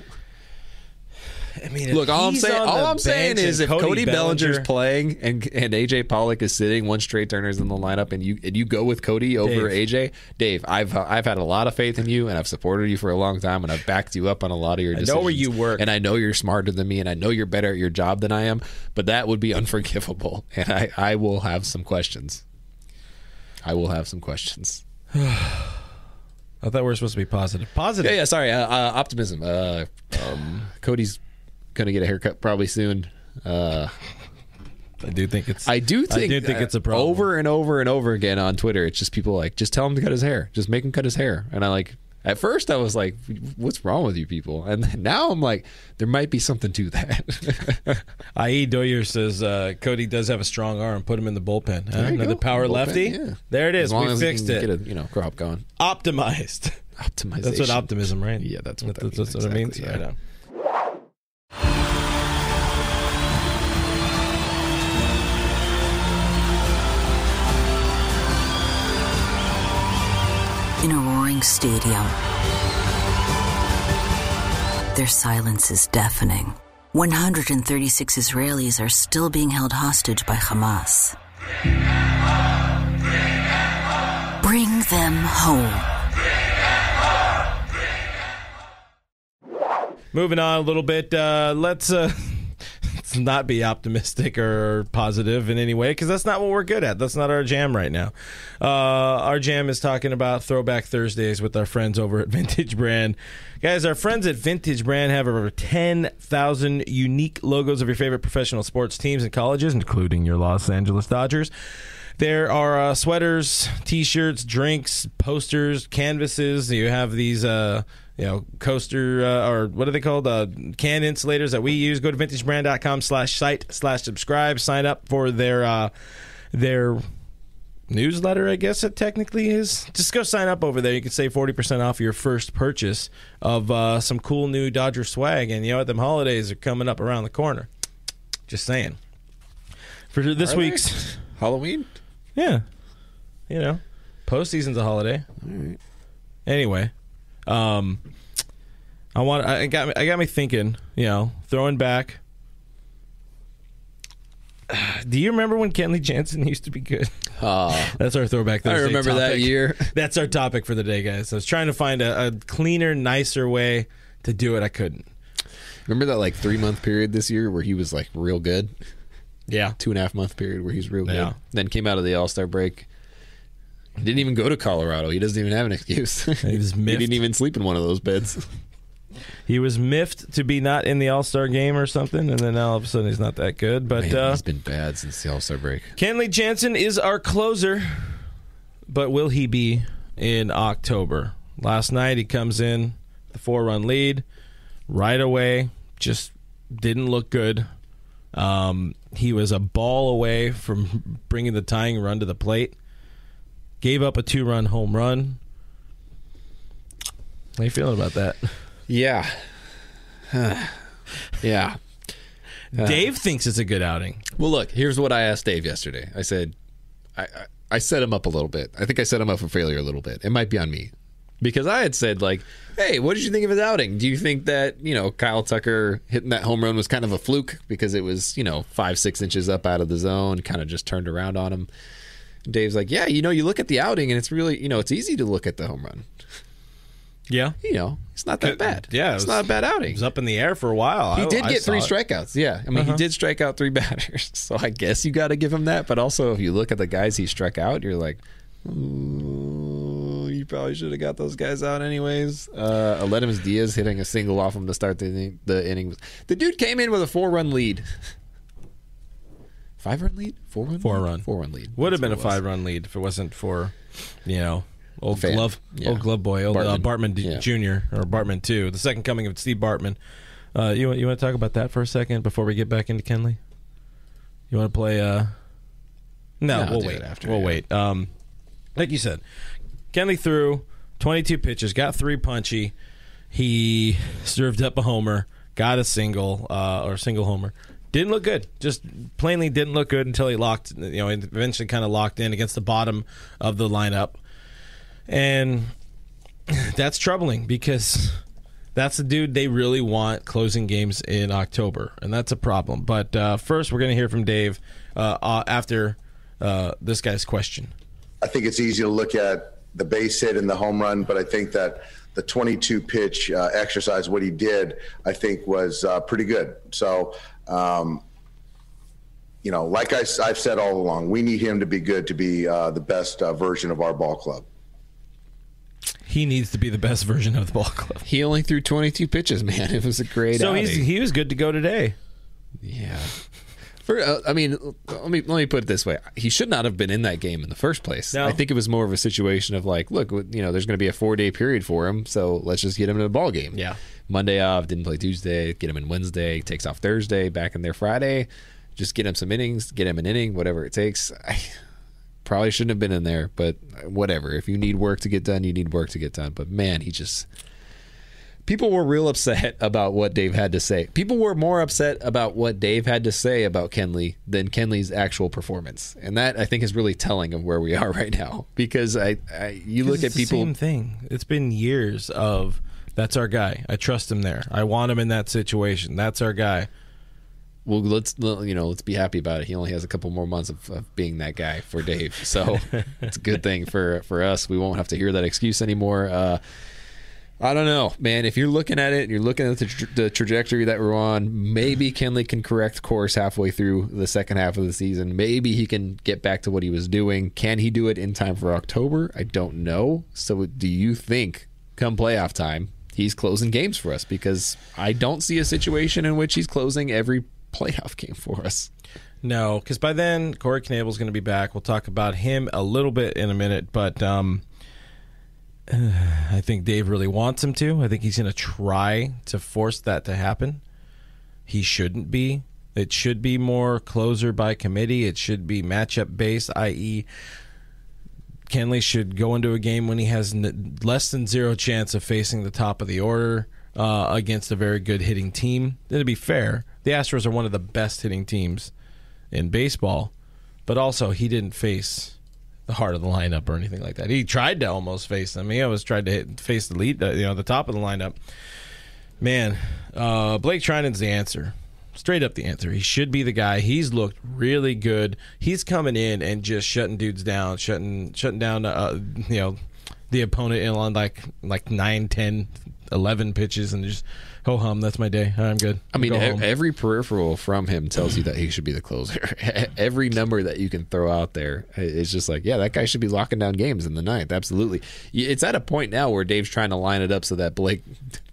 I mean, look, all I'm saying, all I'm saying is if Cody, Cody Bellinger, Bellinger's playing and and A J Pollock is sitting, once Trea Turner's in the lineup, and you and you go with Cody over Dave. A J, Dave, I've I've had a lot of faith in you, and I've supported you for a long time, and I've backed you up on a lot of your decisions. I know where you work, and I know you're smarter than me, and I know you're better at your job than I am. But that would be unforgivable, and I I will have some questions. I will have some questions. I thought we were supposed to be positive. Positive. Yeah, yeah. Sorry, uh, uh, optimism. Uh, um, Cody's gonna get a haircut probably soon. Uh, I do think it's. I do think. I do think it's a problem. Over and over and over again on Twitter, it's just people like, just tell him to cut his hair, just make him cut his hair. And I like. At first, I was like, "What's wrong with you people?" And now I'm like, "There might be something to that." I E Doyer says uh, Cody does have a strong arm. Put him in the bullpen. Huh? Another go. power bullpen, lefty. Yeah. There it is. We fixed it. Get a, you know, crop going. Optimized. Optimization. That's what optimism, right? Yeah, that's what that that's, means. That's what exactly. it means. Yeah. Right now. In a roaring stadium, their silence is deafening. one hundred thirty-six Israelis are still being held hostage by Hamas. Bring them home. Bring them home. Moving on a little bit, uh, let's... Uh... not be optimistic or positive in any way, because that's not what we're good at. That's not our jam right now. Uh, our jam is talking about Throwback Thursdays with our friends over at Vintage Brand. Guys, our friends at Vintage Brand have over ten thousand unique logos of your favorite professional sports teams and colleges, including your Los Angeles Dodgers. There are uh, sweaters, T-shirts, drinks, posters, canvases. You have these... Uh, You know, coaster, uh, or what are they called? Uh, can insulators that we use. Go to vintagebrand.com slash site slash subscribe. Sign up for their uh, their newsletter, I guess it technically is. Just go sign up over there. You can save forty percent off your first purchase of uh, some cool new Dodger swag. And, you know, them holidays are coming up around the corner. Just saying. For this are week's... They? Halloween? Yeah. You know, postseason's a holiday. All right. Anyway... Um, I want. I got. Me, I got me thinking. You know, throwing back. Do you remember when Kenley Jansen used to be good? Uh, That's our throwback Thursday. I remember topic. that year. That's our topic for the day, guys. I was trying to find a, a cleaner, nicer way to do it. I couldn't. Remember that like three month period this year where he was like real good. Yeah, two and a half month period where he's real yeah. good. Then came out of the All Star break. He didn't even go to Colorado. He doesn't even have an excuse. He was miffed. He didn't even sleep in one of those beds. He was miffed to be not in the All-Star game or something, and then all of a sudden he's not that good. But Man, uh, he's been bad since the All-Star break. Kenley Jansen is our closer, but will he be in October? Last night he comes in the four-run lead right away. Just didn't look good. Um, he was a ball away from bringing the tying run to the plate. Gave up a two-run home run. How you feeling about that? Yeah. Huh. Yeah. Uh, Dave thinks it's a good outing. Well, look, here's what I asked Dave yesterday. I said, I, I, I set him up a little bit. I think I set him up for failure a little bit. It might be on me. Because I had said, like, hey, what did you think of his outing? Do you think that, you know, Kyle Tucker hitting that home run was kind of a fluke because it was, you know, five, six inches up out of the zone, kind of just turned around on him? Dave's like, yeah, you know, you look at the outing, and it's really, you know, it's easy to look at the home run. Yeah. You know, it's not that bad. Yeah. It it's was, not a bad outing. It was up in the air for a while. He I, did I get three it. strikeouts. Yeah. I mean, uh-huh. he did strike out three batters, so I guess you got to give him that. But also, if you look at the guys he struck out, you're like, ooh, you probably should have got those guys out anyways. Uh, Aledmus Diaz hitting a single off him to start the, the inning. The dude came in with a four-run lead. Five-run lead? Four-run lead? Four-run. Four-run lead. Would have been a five-run lead if it wasn't for, you know, old Fan. glove yeah. old glove boy, old Bartman, uh, Bartman yeah. Junior, or Bartman two, the second coming of Steve Bartman. Uh, you, you want to talk about that for a second before we get back into Kenley? You want to play? Uh... No, no, we'll wait. After, we'll yeah. wait. Um, like you said, Kenley threw twenty-two pitches, got three punchy. He served up a homer, got a single, uh, or a single homer. Didn't look good. Just plainly didn't look good until he locked, you know, eventually kind of locked in against the bottom of the lineup. And that's troubling because that's the dude they really want closing games in October, and that's a problem. But uh, first, we're going to hear from Dave uh, after uh, this guy's question. I think it's easy to look at the base hit and the home run, but I think that the twenty-two pitch uh, exercise, what he did, I think was uh, pretty good. So, um, you know, like I, I've said all along, we need him to be good to be uh, the best uh, version of our ball club. He needs to be the best version of the ball club. He only threw twenty-two pitches, man. It was a great So he's, he was good to go today. Yeah. For, uh, I mean, let me let me put it this way. He should not have been in that game in the first place. No. I think it was more of a situation of like, look, you know, there's going to be a four-day period for him, so let's just get him in a ball game. Yeah. Monday off, didn't play Tuesday, get him in Wednesday, takes off Thursday, back in there Friday, just get him some innings, get him an inning, whatever it takes. I probably shouldn't have been in there, but whatever. If you need work to get done, you need work to get done. But, man, he just – people were real upset about what Dave had to say. People were more upset about what Dave had to say about Kenley than Kenley's actual performance. And that, I think, is really telling of where we are right now. Because I, I you look at people... It's the same thing. It's been years of, that's our guy. I trust him there. I want him in that situation. That's our guy. Well, let's you know, let's be happy about it. He only has a couple more months of, of being that guy for Dave. So it's a good thing for, for us. We won't have to hear that excuse anymore. Uh I don't know, man. If you're looking at it and you're looking at the, tra- the trajectory that we're on, maybe Kenley can correct course halfway through the second half of the season. Maybe he can get back to what he was doing. Can he do it in time for October? I don't know. So do you think come playoff time, he's closing games for us? Because I don't see a situation in which he's closing every playoff game for us. No, because by then, Corey Knebel is going to be back. We'll talk about him a little bit in a minute, but... um I think Dave really wants him to. I think he's going to try to force that to happen. He shouldn't be. It should be more closer by committee. It should be matchup based, that is, Kenley should go into a game when he has n- less than zero chance of facing the top of the order uh, against a very good hitting team. Then to be fair, the Astros are one of the best hitting teams in baseball, but also he didn't face the heart of the lineup or anything like that. He tried to almost face them. He always tried to hit, face the lead, you know, the top of the lineup. Man, uh, Blake Treinen's the answer. Straight up the answer. He should be the guy. He's looked really good. He's coming in and just shutting dudes down, shutting shutting down, uh, you know, the opponent in on like like nine, ten, eleven pitches and just ho hum. That's my day. I'm good. I mean, e- every peripheral from him tells you that he should be the closer. Every number that you can throw out there, it's just like, yeah, that guy should be locking down games in the ninth. Absolutely. It's at a point now where Dave's trying to line it up so that Blake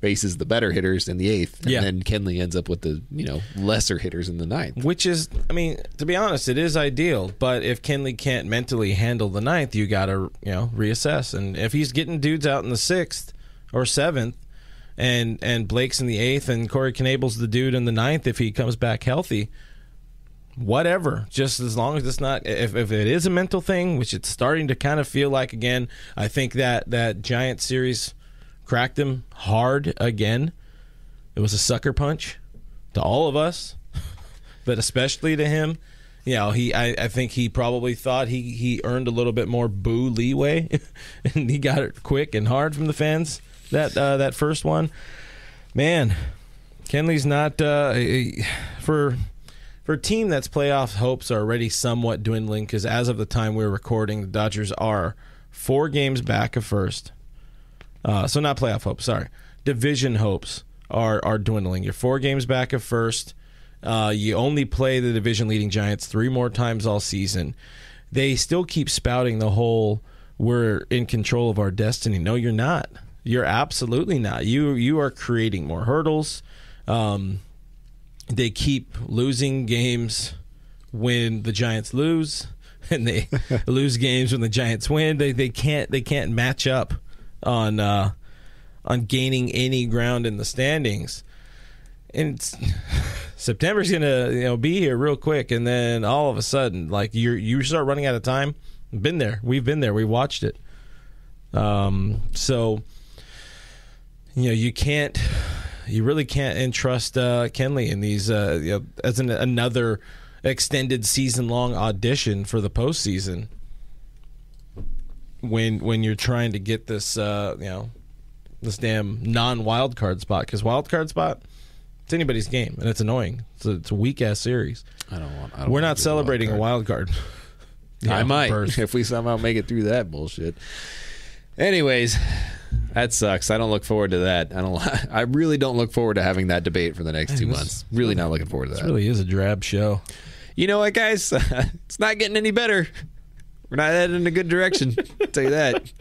faces the better hitters in the eighth, and yeah. then Kenley ends up with the you know lesser hitters in the ninth. Which is, I mean, to be honest, it is ideal. But if Kenley can't mentally handle the ninth, you got to you know reassess. And if he's getting dudes out in the sixth or seventh. And and Blake's in the eighth, and Corey Knebel's the dude in the ninth if he comes back healthy. Whatever, just as long as it's not, if, if it is a mental thing, which it's starting to kind of feel like again. I think that that Giant series cracked him hard again. It was a sucker punch to all of us, but especially to him. You know, he I, I think he probably thought he he earned a little bit more boo leeway, and he got it quick and hard from the fans. That uh, that first one, man, Kenley's not uh, for for a team that's playoff hopes are already somewhat dwindling because as of the time we're recording, the Dodgers are four games back of first. Uh, so not playoff hopes, sorry, division hopes are are dwindling. You're four games back of first. Uh, you only play the division leading Giants three more times all season. They still keep spouting the whole "we're in control of our destiny." No, you're not. You're absolutely not. You you are creating more hurdles. Um, they keep losing games when the Giants lose, and they lose games when the Giants win. They they can't they can't match up on uh, on gaining any ground in the standings. And it's, September's gonna you know be here real quick, and then all of a sudden, like you you start running out of time. Been there. We've been there. We watched it. Um. So. You know, you can't you really can't entrust uh, Kenley in these uh, you know, as an, another extended season-long audition for the postseason. When when you're trying to get this, uh, you know, this damn non-wild card spot, because wild card spot, it's anybody's game, and it's annoying. It's a, it's a weak ass series. I don't want. I don't We're not celebrating wild a wild card. Yeah, I might first. If we somehow make it through that bullshit. Anyways, that sucks. I don't look forward to that. I don't. I really don't look forward to having that debate for the next Man, two this, months. Really not looking forward to that. This really is a drab show. You know what, guys? It's not getting any better. We're not headed in a good direction. I'll tell you that.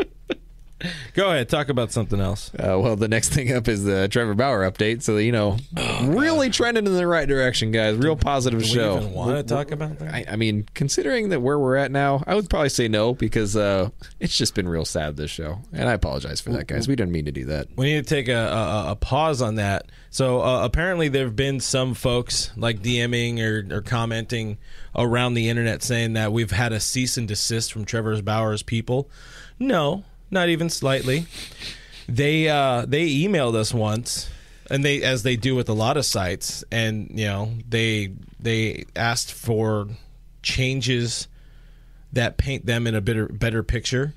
Go ahead. Talk about something else. Uh, well, the next thing up is the Trevor Bauer update. So, you know, oh, really God. trending in the right direction, guys. Real positive do show. Do we even want to talk about that? I, I mean, considering that where we're at now, I would probably say no because uh, it's just been real sad, this show. And I apologize for that, guys. We didn't mean to do that. We need to take a, a, a pause on that. So, uh, apparently there have been some folks like DMing or, or commenting around the internet saying that we've had a cease and desist from Trevor Bauer's people. No. Not even slightly. They uh, they emailed us once, and they as they do with a lot of sites, and you know they they asked for changes that paint them in a better better picture,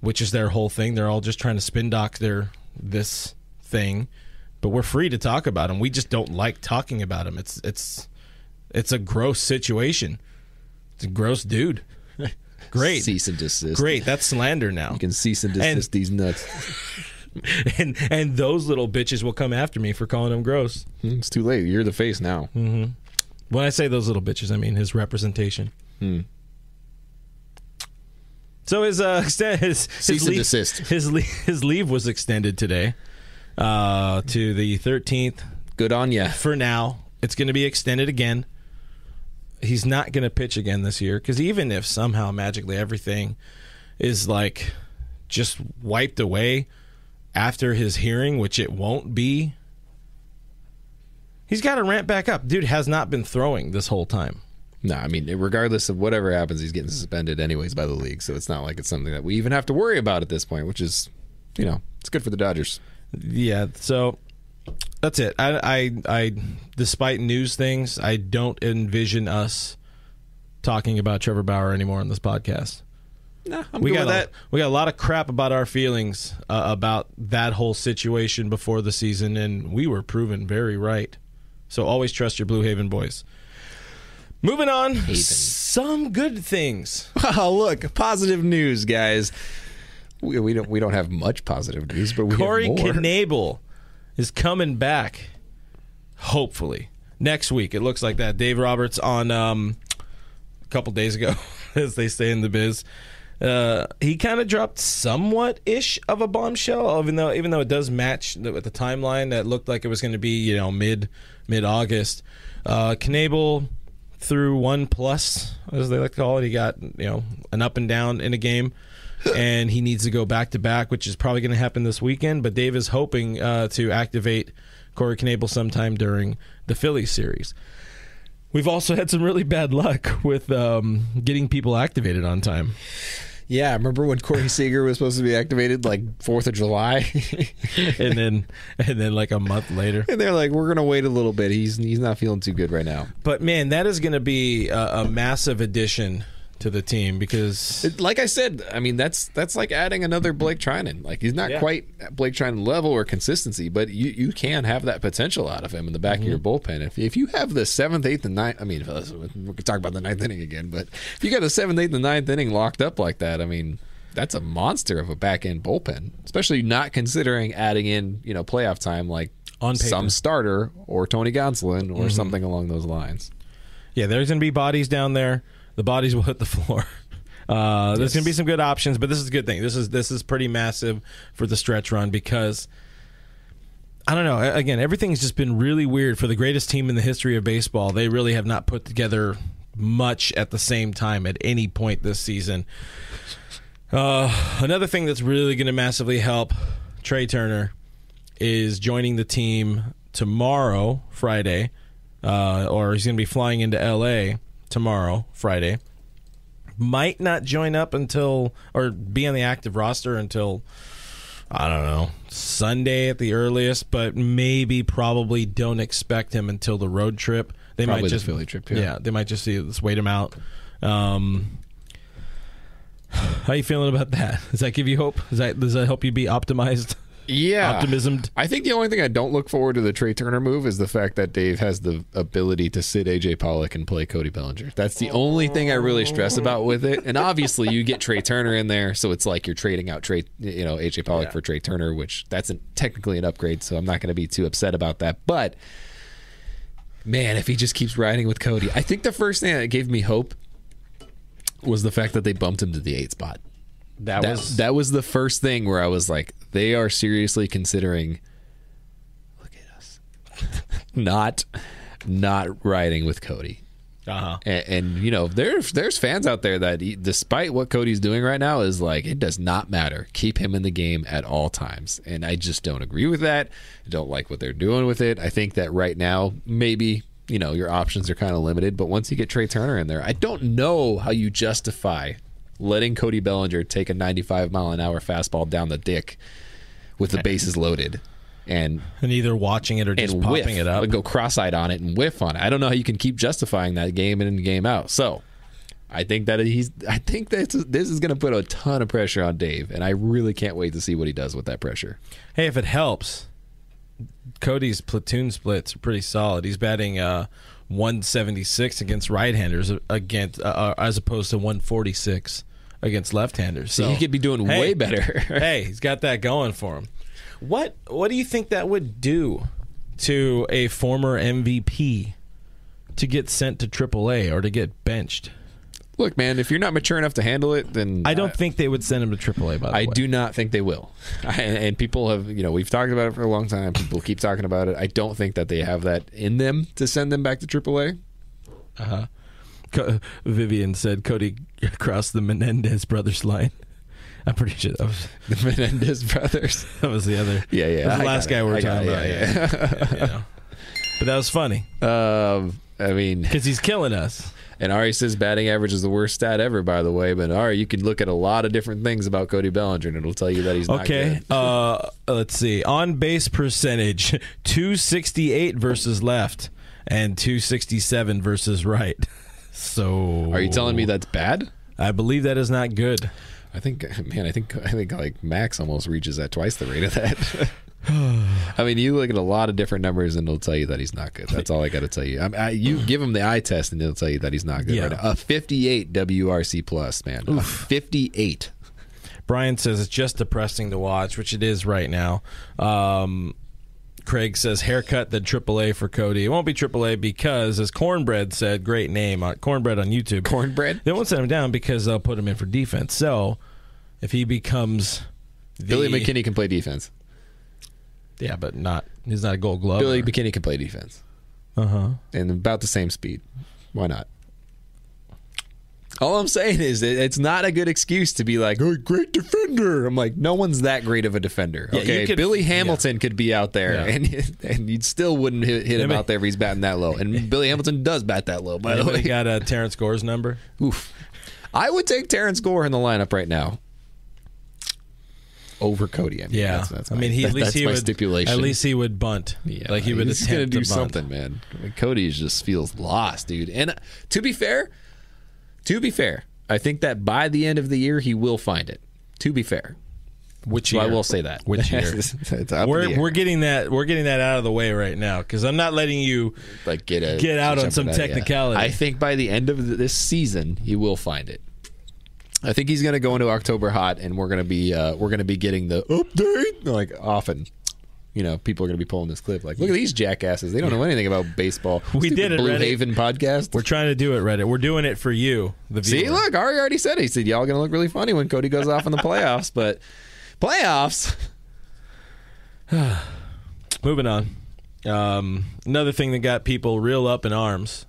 which is their whole thing. They're all just trying to spin dock their this thing, but we're free to talk about them. We just don't like talking about them. It's it's it's a gross situation. It's a gross dude. Great. Cease and desist. Great. That's slander now. You can cease and desist and, these nuts. And and those little bitches will come after me for calling them gross. It's too late. You're the face now. Mm-hmm. When I say those little bitches, I mean his representation. Hmm. So his uh his, cease his and leave, desist. His, leave, his leave was extended today uh, to the thirteenth. Good on ya. For now. It's going to be extended again. He's not going to pitch again this year because even if somehow magically everything is like just wiped away after his hearing, which it won't be, he's got to ramp back up. Dude has not been throwing this whole time. No, I mean, regardless of whatever happens, he's getting suspended anyways by the league. So it's not like it's something that we even have to worry about at this point, which is, you know, it's good for the Dodgers. Yeah, so... That's it. I, I, I, despite news things, I don't envision us talking about Trevor Bauer anymore on this podcast. Nah, I'm we good got with that. A, we got a lot of crap about our feelings uh, about that whole situation before the season, and we were proven very right. So always trust your Blue Haven boys. Moving on, Haven. Some good things. Oh, look, positive news, guys. We, we don't we don't have much positive news, but we Corey have more. Corey Knebel is coming back, hopefully, next week. It looks like that. Dave Roberts on um, a couple days ago, as they say in the biz, uh, he kind of dropped somewhat-ish of a bombshell, even though even though it does match the, with the timeline that looked like it was going to be, you know, mid, mid-August. Uh, Knebel threw one plus, as they like to call it. He got, you know, an up and down in a game. And he needs to go back-to-back, which is probably going to happen this weekend. But Dave is hoping uh, to activate Corey Knebel sometime during the Phillies series. We've also had some really bad luck with um, getting people activated on time. Yeah, I remember when Corey Seager was supposed to be activated like fourth of July. and then and then like a month later. And they're like, we're going to wait a little bit. He's, he's not feeling too good right now. But, man, that is going to be a, a massive addition to the team because, it, like I said, I mean that's that's like adding another Blake Treinen. Like he's not yeah. quite at Blake Treinen level or consistency, but you, you can have that potential out of him in the back mm-hmm. of your bullpen. If if you have the seventh, eighth, and ninth, I mean, we could talk about the ninth inning again, but if you got the seventh, eighth, and ninth inning locked up like that, I mean, that's a monster of a back end bullpen. Especially not considering adding in you know playoff time like on some starter or Tony Gonsolin or mm-hmm. something along those lines. Yeah, there's gonna be bodies down there. The bodies will hit the floor. Uh, there's yes. going to be some good options, but this is a good thing. This is this is pretty massive for the stretch run because, I don't know, again, everything's just been really weird. For the greatest team in the history of baseball, they really have not put together much at the same time at any point this season. Uh, another thing that's really going to massively help Trea Turner is joining the team tomorrow, Friday, uh, or he's going to be flying into L A tomorrow, Friday, might not join up until or be on the active roster until I don't know, Sunday at the earliest, but maybe probably don't expect him until the road trip. They probably might just the Philly trip, yeah. yeah. They might just see let's wait him out. Um, how you feeling about that? Does that give you hope? Does that does that help you be optimized? Yeah, optimism. I think the only thing I don't look forward to the Trea Turner move is the fact that Dave has the ability to sit A J Pollock and play Cody Bellinger. That's the only thing I really stress about with it. And obviously, you get Trea Turner in there, so it's like you're trading out Trea, you know, A J Pollock yeah. for Trea Turner, which that's an, technically an upgrade. So I'm not going to be too upset about that. But man, if he just keeps riding with Cody, I think the first thing that gave me hope was the fact that they bumped him to the eighth spot. That, that was that was the first thing where I was like, they are seriously considering, look at us, not not riding with Cody. Uh-huh. And, and you know, there's there's fans out there that, he, despite what Cody's doing right now, is like, it does not matter. Keep him in the game at all times. And I just don't agree with that. I don't like what they're doing with it. I think that right now, maybe, you know, your options are kind of limited. But once you get Trea Turner in there, I don't know how you justify letting Cody Bellinger take a ninety-five mile an hour fastball down the dick with the bases loaded, and and either watching it or just popping whiff, it up, go cross-eyed on it and whiff on it. I don't know how you can keep justifying that game in and game out. So I think that he's. I think that this is going to put a ton of pressure on Dave, and I really can't wait to see what he does with that pressure. Hey, if it helps, Cody's platoon splits are pretty solid. He's batting Uh, one seventy-six against right-handers, against uh, as opposed to one forty-six against left-handers. So, so he could be doing hey, way better. Hey, he's got that going for him. What What do you think that would do to a former M V P to get sent to triple A or to get benched? Look, man, if you're not mature enough to handle it, then I don't I, think they would send him to triple A, by the I way. I do not think they will. I, and people have, you know, we've talked about it for a long time. People keep talking about it. I don't think that they have that in them to send them back to triple A. Uh-huh. Co- Vivian said Cody crossed the Menendez brothers line. I'm pretty sure that was the Menendez brothers. That was the other. Yeah, yeah. That was the I last guy we were I talking it, about. Yeah, yeah. yeah. yeah you know. But that was funny. Um, I mean, because he's killing us. And Ari says batting average is the worst stat ever, by the way. But Ari, you can look at a lot of different things about Cody Bellinger, and it'll tell you that he's okay. not good. Okay, uh, let's see. On base percentage, two sixty-eight versus left, and two sixty-seven versus right. So, are you telling me that's bad? I believe that is not good. I think, man, I think, I think like Max almost reaches at twice the rate of that. I mean, you look at a lot of different numbers, and it'll tell you that he's not good. That's all I got to tell you. I mean, I, you give him the eye test, and it'll tell you that he's not good. Yeah. Right now. A fifty-eight W R C plus, man. Oof. A fifty-eight. Brian says it's just depressing to watch, which it is right now. Um, Craig says haircut than triple A for Cody. It won't be triple A because, as Cornbread said, great name, uh, Cornbread on YouTube. Cornbread? They won't send him down because they'll put him in for defense. So if he becomes the... Billy McKinney can play defense. Yeah, but not he's not a gold glove. Billy McKinney can play defense. Uh-huh. And about the same speed. Why not? All I'm saying is it's not a good excuse to be like, oh, great defender. I'm like, no one's that great of a defender. Yeah, okay, could, Billy Hamilton yeah. could be out there, yeah. and and you still wouldn't hit, hit him I mean, out there if he's batting that low. And Billy Hamilton does bat that low, by the way. Got uh, Terrence Gore's number? Oof. I would take Terrence Gore in the lineup right now. Over Cody, I mean, yeah. That's, that's my, I mean, he, at least he would. Stipulation. At least he would bunt. Yeah, like he would attempt to do bunt. something, man. I mean, Cody just feels lost, dude. And uh, to be fair, to be fair, I think that by the end of the year he will find it. To be fair, which so year? I will say that. Which year? it's, it's we're we're getting that we're getting that out of the way right now because I'm not letting you like get a, get out on some technicality. Out, yeah. I think by the end of this season he will find it. I think he's going to go into October hot, and we're going to be uh, we're going to be getting the update like often. You know, people are going to be pulling this clip like, look at these jackasses. They don't yeah. know anything about baseball. We Stupid did it, Blue Reddit. Haven Podcast. We're trying to do it, Reddit. We're doing it for you, the viewer. See, look, Ari already said it. He said, y'all going to look really funny when Cody goes off in the playoffs, but playoffs? Moving on. Um, another thing that got people real up in arms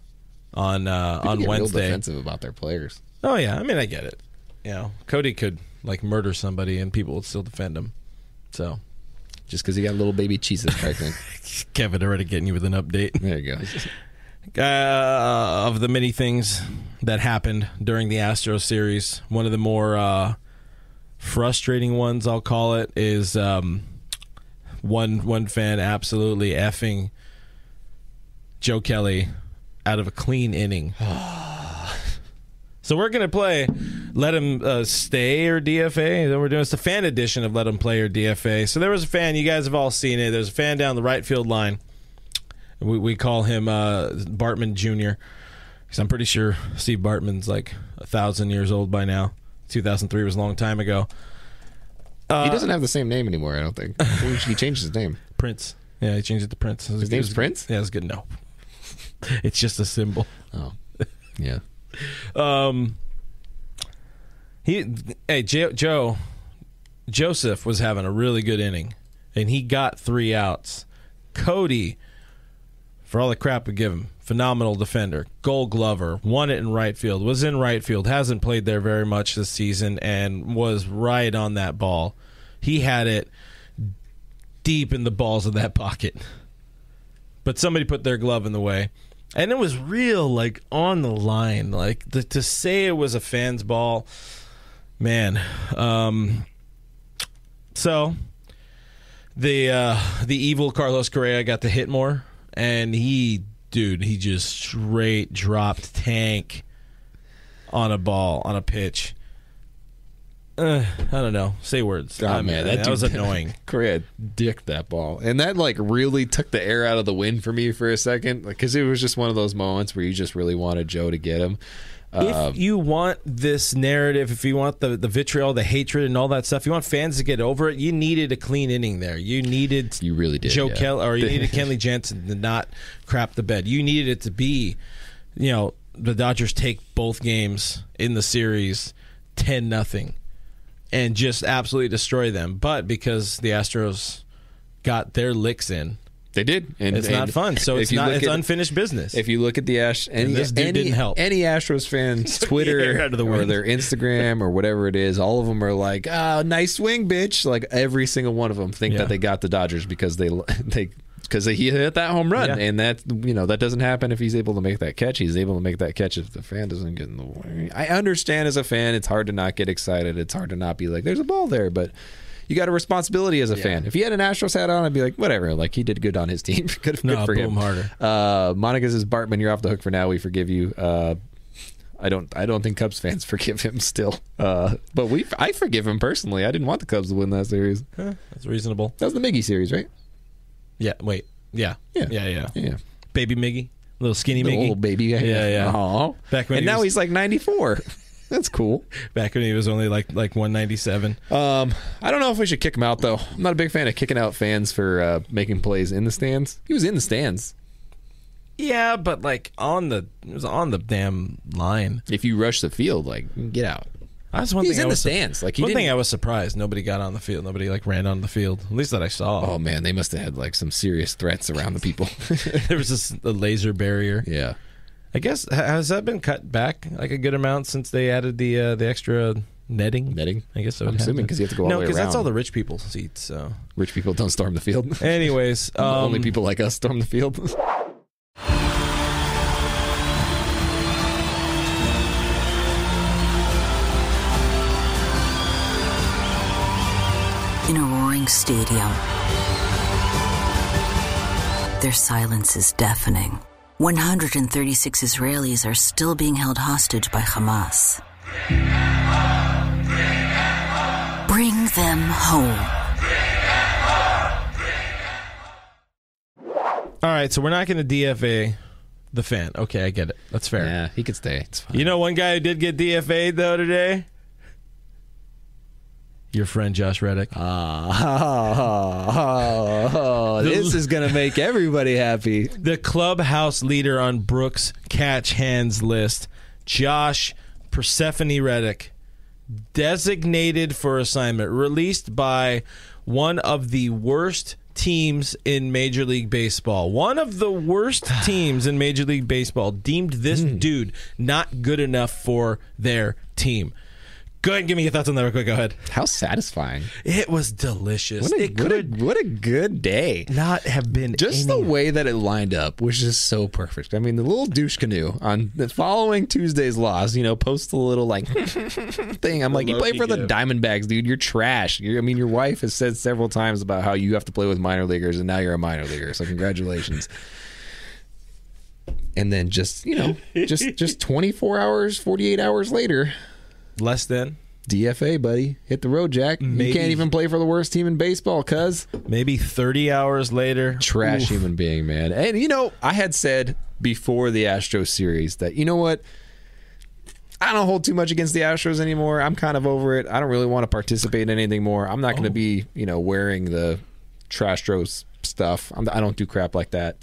on, uh, on Wednesday. People get real defensive about their players. Oh, yeah. I mean, I get it. You know, Cody could like murder somebody and people would still defend him. So, just because he got little baby cheeses pregnant. Kevin already getting you with an update. There you go. Uh, of the many things that happened during the Astros series, one of the more uh, frustrating ones, I'll call it, is um, one one fan absolutely effing Joe Kelly out of a clean inning. So we're gonna play Let Him uh, Stay or D F A. Then we're doing it's the fan edition of Let Him Play or D F A. So there was a fan, you guys have all seen it. There's a fan down the right field line. We we call him uh, Bartman Junior because I'm pretty sure Steve Bartman's like a thousand years old by now. two thousand three was a long time ago. Uh, he doesn't have the same name anymore, I don't think. He changed his name. Prince. Yeah, he changed it to Prince. His name's was, Prince? Yeah, it's good. No, it's just a symbol. Oh, yeah. Um, he, hey, Joe, Joe, Joseph was having a really good inning, and he got three outs. Cody, for all the crap we give him, phenomenal defender, Gold Glover, won it in right field, was in right field, hasn't played there very much this season, and was right on that ball. He had it deep in the balls of that pocket, but somebody put their glove in the way. And it was real, like, on the line. Like, the, to say it was a fan's ball, man. Um, so, the uh, the evil Carlos Correa got to hit more. And he, dude, he just straight dropped tank on a ball, on a pitch. Uh, I don't know. Say words. Oh, man, man, that, that dude, was annoying. Correa dicked that ball. And that, like, really took the air out of the wind for me for a second, because it was just one of those moments where you just really wanted Joe to get him. Uh, if you want this narrative, if you want the, the vitriol, the hatred, and all that stuff, you want fans to get over it, you needed a clean inning there. You needed you really did, Joe yeah. Kelly, or you needed Kenley Jansen to not crap the bed. You needed it to be, you know, the Dodgers take both games in the series ten nothing. And just absolutely destroy them. But because the Astros got their licks in. They did. And it's and not fun. So it's not it's at, unfinished business. If you look at the Ash any, and this dude any, didn't help. Any Astros fans Twitter out of the or their Instagram or whatever it is, all of them are like, "Oh, nice swing, bitch." Like every single one of them think yeah. that they got the Dodgers because they they because he hit that home run, yeah. and that you know that doesn't happen if he's able to make that catch. He's able to make that catch if the fan doesn't get in the way. I understand as a fan, it's hard to not get excited. It's hard to not be like, "There's a ball there," but you got a responsibility as a yeah. fan. If he had an Astros hat on, I'd be like, "Whatever." Like he did good on his team. good good no, for him. Harder. Uh, Monica's is Bartman. You're off the hook for now. We forgive you. Uh, I don't. I don't think Cubs fans forgive him still. Uh, but we. I forgive him personally. I didn't want the Cubs to win that series. Huh, that's reasonable. That was the Miggy series, right? Yeah, wait. Yeah. Yeah. Yeah, yeah. yeah. Baby Miggy. Little skinny little Miggy. Old baby. Yeah, yeah. yeah. Aww. Back when and he now was... he's like ninety-four. That's cool. Back when he was only like like one ninety-seven. Um, I don't know if we should kick him out, though. I'm not a big fan of kicking out fans for uh, making plays in the stands. He was in the stands. Yeah, but like on the it was on the damn line. If you rush the field, like, get out. That's one He's thing in I was the stands. Su- like he one didn't... thing I was surprised. Nobody got on the field. Nobody like ran on the field. At least that I saw. Oh man, they must have had like some serious threats around the people. There was this, a laser barrier. Yeah, I guess has that been cut back like a good amount since they added the uh, the extra netting? Netting, I guess. So I'm assuming because you have to go all no, the way around. No, because that's all the rich people's seats. So rich people don't storm the field. Anyways, um... only people like us storm the field. In a roaring stadium, their silence is deafening. one hundred thirty-six Israelis are still being held hostage by Hamas. Bring them home! Bring them home! Bring them home! Bring them home! All right, so we're not going to D F A the fan. Okay, I get it. That's fair. Yeah, he could stay. It's fine. You know one guy who did get D F A'd, though, today? Your friend Josh Reddick. Oh, oh, oh, oh. This is going to make everybody happy. The clubhouse leader on Brooks' catch hands list, Josh Persephone Reddick, designated for assignment, released by one of the worst teams in Major League Baseball. One of the worst teams in Major League Baseball deemed this mm. dude not good enough for their team. Go ahead and give me your thoughts on that real quick. Go ahead. How satisfying. It was delicious. What a, it what could a, what a good day. Not have been Just any... the way that it lined up was just so perfect. I mean, the little douche canoe on the following Tuesday's loss, you know, post the little like thing. I'm the like, you play for the Diamondbacks, dude. You're trash. You're, I mean, your wife has said several times about how you have to play with minor leaguers, and now you're a minor leaguer. So congratulations. And then just, you know, just just twenty-four hours, forty-eight hours later. Less than. D F A, buddy. Hit the road, Jack. Maybe. You can't even play for the worst team in baseball, cuz. Maybe thirty hours later. Trash Oof. Human being, man. And, you know, I had said before the Astros series that, you know what? I don't hold too much against the Astros anymore. I'm kind of over it. I don't really want to participate in anything more. I'm not oh. going to be, you know, wearing the Trastros stuff. I'm, I don't do crap like that.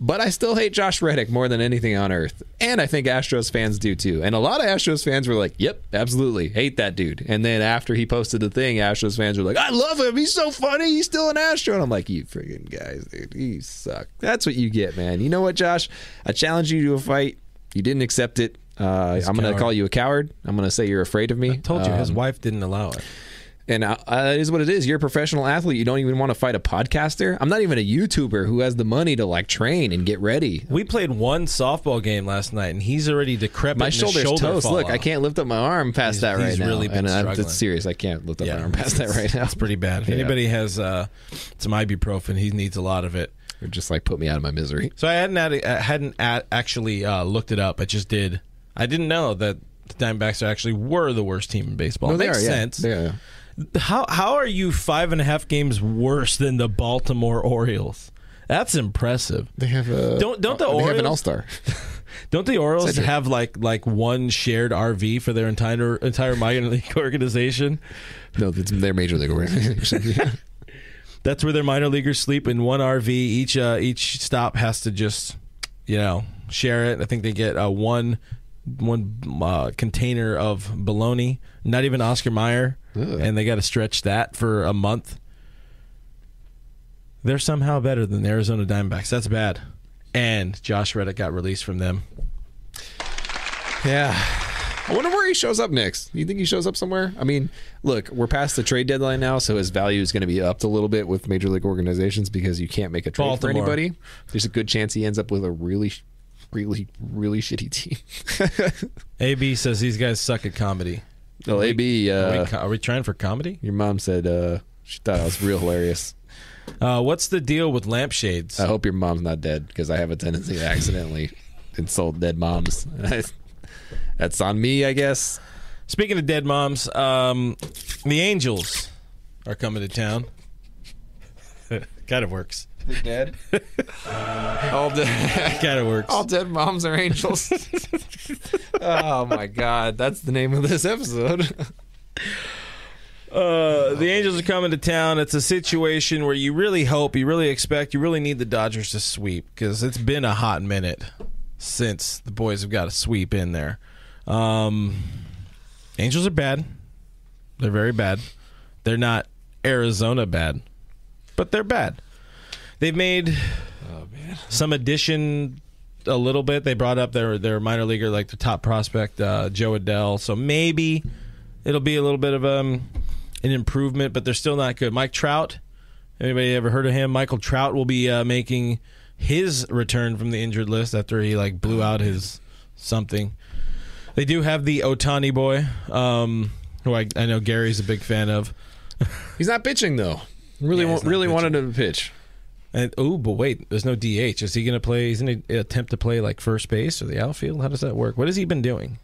But I still hate Josh Reddick more than anything on earth. And I think Astros fans do too. And a lot of Astros fans were like, yep, absolutely, hate that dude. And then after he posted the thing, Astros fans were like, I love him, he's so funny, he's still an Astro. And I'm like, you friggin' guys, dude, you suck. That's what you get, man. You know what, Josh? I challenged you to a fight. You didn't accept it. Uh, I'm going to call you a coward. I'm going to say you're afraid of me. I told you, um, his wife didn't allow it. And uh, it is what it is. You're a professional athlete. You don't even want to fight a podcaster. I'm not even a YouTuber who has the money to like train and get ready. We played one softball game last night, and he's already decrepit. My shoulder's shoulder toast. Look, off. I can't lift up my arm past he's, that right he's now. Really been and struggling. It's serious. I can't lift up yeah, my arm past that right now. It's pretty bad. If yeah. anybody has uh, some ibuprofen, he needs a lot of it. Or just like put me out of my misery. So I hadn't had, I hadn't actually uh, looked it up. I just did. I didn't know that the Diamondbacks actually were the worst team in baseball. No, it makes they are, sense. Yeah. They are. How how are you five and a half games worse than the Baltimore Orioles? That's impressive. They have a don't don't the they Orioles have an All Star. Don't the Orioles have like like one shared R V for their entire entire minor league organization? No, it's their major league organization. Yeah. That's where their minor leaguers sleep in one R V. Each uh, each stop has to just you know share it. I think they get uh, one. One uh, container of bologna, not even Oscar Mayer, Ugh. and they got to stretch that for a month. They're somehow better than the Arizona Diamondbacks. That's bad. And Josh Reddick got released from them. Yeah. I wonder where he shows up next. You think he shows up somewhere? I mean, look, we're past the trade deadline now, so his value is going to be upped a little bit with major league organizations because you can't make a trade Baltimore. for anybody. There's a good chance he ends up with a really... Really, really shitty team. A B says these guys suck at comedy. Oh, A B. Uh, are, we, are we trying for comedy? Your mom said uh, she thought I was real hilarious. Uh, what's the deal with lampshades? I hope your mom's not dead because I have a tendency to accidentally insult dead moms. That's on me, I guess. Speaking of dead moms, um, the Angels are coming to town. Kind of works. They're dead. Uh, all dead. Kind of works. All dead moms are angels. Oh my God, that's the name of this episode. uh, the Angels are coming to town. It's a situation where you really hope, you really expect, you really need the Dodgers to sweep because it's been a hot minute since the boys have got a sweep in there. Um, Angels are bad. They're very bad. They're not Arizona bad, but they're bad. They've made oh, man. some addition a little bit. They brought up their their minor leaguer, like the top prospect, uh, Joe Adell. So maybe it'll be a little bit of um, an improvement, but they're still not good. Mike Trout, anybody ever heard of him? Michael Trout will be uh, making his return from the injured list after he like blew out his something. They do have the Ohtani boy, um, who I, I know Gary's a big fan of. He's not pitching, though. Really, yeah, really pitching. wanted him to pitch. And oh, but wait, there's no D H. Is he going to play? Is he going to attempt to play like first base or the outfield? How does that work? What has he been doing?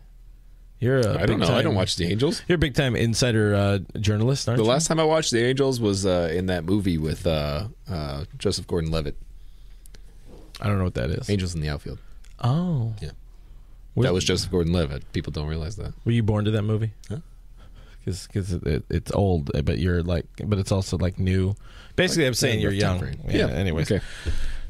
You're a I don't know. Time, I don't watch the Angels. You're a big time insider uh, journalist, aren't the you? The last time I watched the Angels was uh, in that movie with uh, uh, Joseph Gordon-Levitt. I don't know what that is. Angels in the Outfield. Oh, yeah. Where, that was Joseph Gordon-Levitt. People don't realize that. Were you born to that movie? Huh? Because it, it, it's old, but you're like, but it's also like new. Basically, like, I'm saying you're young. Yeah, yeah. Anyways, okay.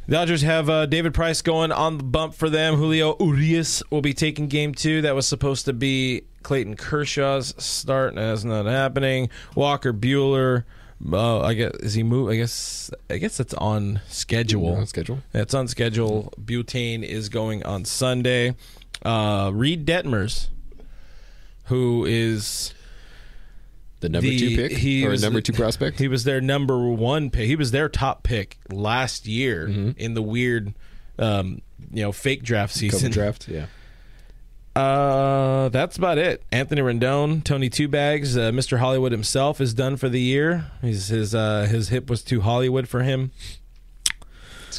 Dodgers have uh, David Price going on the bump for them. Julio Urias will be taking game two. That was supposed to be Clayton Kershaw's start, and that's not happening. Walker Buehler, uh, I guess is he move? I guess I guess that's on schedule. On schedule. That's on schedule. Butane is going on Sunday. Uh, Reed Detmers. who is the number the, two pick he or was, number two prospect. He was their number one pick. He was their top pick last year mm-hmm. in the weird, um, you know, fake draft season. COVID draft, yeah. Uh, that's about it. Anthony Rendon, Tony Two Bags, uh, Mister Hollywood himself is done for the year. He's, his uh, his hip was too Hollywood for him.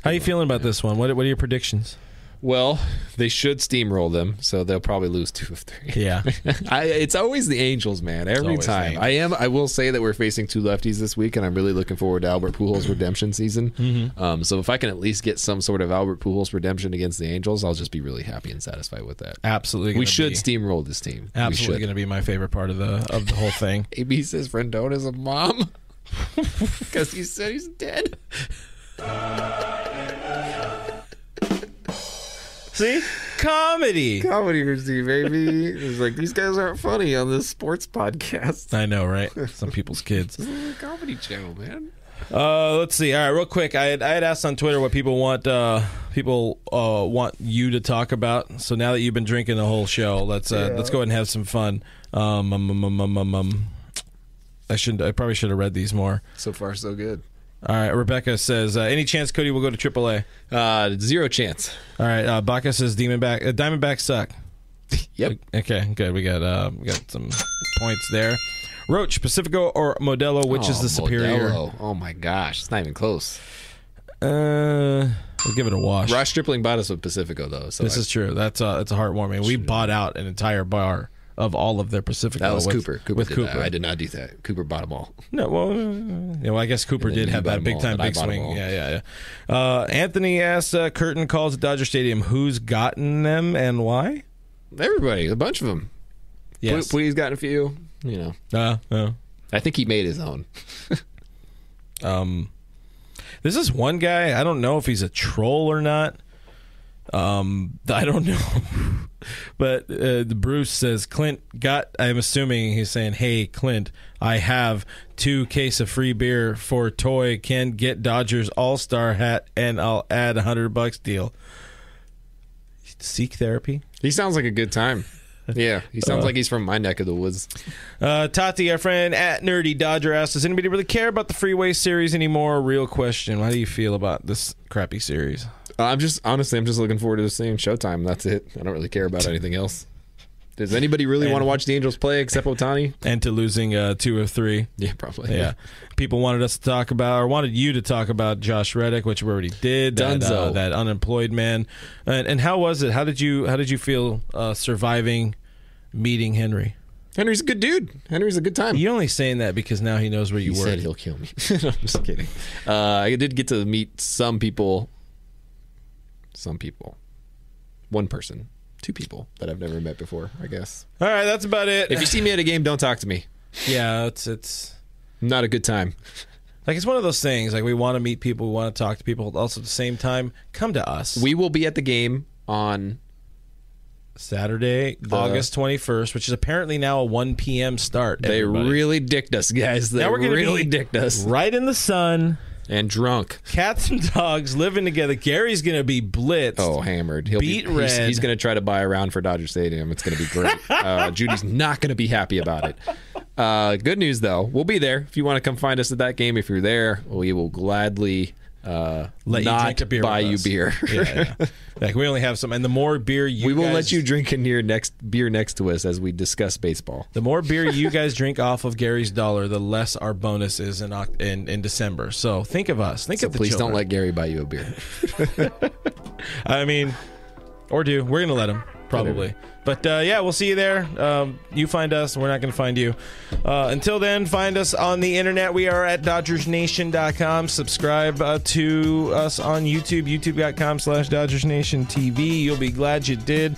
How are you feeling about this one? What What are your predictions? Well, they should steamroll them, so they'll probably lose two of three. Yeah, I, it's always the Angels, man. Every time I am, I will say that we're facing two lefties this week, and I'm really looking forward to Albert Pujols' redemption season. Mm-hmm. Um, so if I can at least get some sort of Albert Pujols redemption against the Angels, I'll just be really happy and satisfied with that. Absolutely, we should be. steamroll this team. Absolutely, going to be my favorite part of the of the whole thing. A B says Rendon is a mom because he said he's dead. See? Comedy. Comedy routine, baby. It's like, these guys aren't funny on this sports podcast. I know, right? Some people's kids. This is a comedy channel, man. Uh, let's see. All right, real quick. I had, I had asked on Twitter what people want uh, people uh, want you to talk about. So now that you've been drinking the whole show, let's uh, yeah. let's go ahead and have some fun. Um, um, um, um, um, um. I shouldn't. I probably should have read these more. So far, so good. All right, Rebecca says, uh, any chance Cody will go to triple A? Uh, zero chance. All right, uh, Baca says Diamondback, uh, Diamondbacks suck. Yep. Okay, good. We got uh, we got some points there. Roach, Pacifico or Modelo, which oh, is the superior? Modelo. Oh, my gosh. It's not even close. Uh, we'll give it a wash. Ross Stripling bought us with Pacifico, though. So this I, is true. That's uh, that's heartwarming. We true. bought out an entire bar of all of their Pacifico. That was with, Cooper. Cooper with Cooper. That. I did not do that. Cooper bought them all. No, well, you know, I guess Cooper did have that big all, time big swing. Yeah, yeah, yeah. Uh, Anthony asks, uh, Curtin calls at Dodger Stadium, who's gotten them and why? Everybody. A bunch of them. Yes. Please gotten a few. You know. Uh, uh. I think he made his own. um, This is one guy. I don't know if he's a troll or not. Um, I don't know. But uh, Bruce says, Clint got, I'm assuming he's saying, hey, Clint, I have two case of free beer for toy. Can get Dodgers all-star hat and I'll add a hundred bucks deal. Seek therapy? He sounds like a good time. Yeah, he sounds uh, like he's from my neck of the woods. Uh, Tati, our friend at Nerdy Dodger, asks, does anybody really care about the Freeway series anymore? Real question. How do you feel about this crappy series? I'm just honestly, I'm just looking forward to seeing Showtime. That's it. I don't really care about anything else. Does anybody really and, want to watch the Angels play except Ohtani? And to losing uh, two or three. Yeah, probably. Yeah. yeah. People wanted us to talk about, or wanted you to talk about Josh Reddick, which we already did. Dunzo. That, uh, that unemployed man. And, and how was it? How did you How did you feel uh, surviving meeting Henry? Henry's a good dude. Henry's a good time. You're only saying that because now he knows where you he were. He said he'll kill me. No, I'm just kidding. Uh, I did get to meet some people. Some people. One person. Two people that I've never met before, I guess. All right, that's about it. If you see me at a game, don't talk to me. Yeah, it's it's not a good time. Like, it's one of those things. Like, we want to meet people. We want to talk to people. Also, at the same time, come to us. We will be at the game on Saturday, the, August twenty-first, which is apparently now a one p.m. start. They everybody. really dicked us, guys. They now we're gonna really dicked us. Right in the sun. And drunk. Cats and dogs living together. Gary's going to be blitzed. Oh, hammered. He'll beat be, red. He's, he's going to try to buy a round for Dodger Stadium. It's going to be great. uh, Judy's not going to be happy about it. Uh, good news, though. We'll be there. If you want to come find us at that game, if you're there, we will gladly uh, let not you drink a beer buy you beer. yeah, yeah. Like, we only have some. And the more beer you We will guys, let you drink a near next beer next to us as we discuss baseball. The more beer you guys drink off of Gary's dollar, the less our bonus is in in, in December. So think of us. Think so of the please children. Don't let Gary buy you a beer. I mean, or do. We're going to let him, probably. Whatever. But, uh, yeah, we'll see you there. Um, you find us. We're not going to find you. Uh, until then, find us on the internet. We are at Dodgers Nation dot com. Subscribe uh, to us on YouTube, YouTube dot com slash Dodgers Nation T V. You'll be glad you did.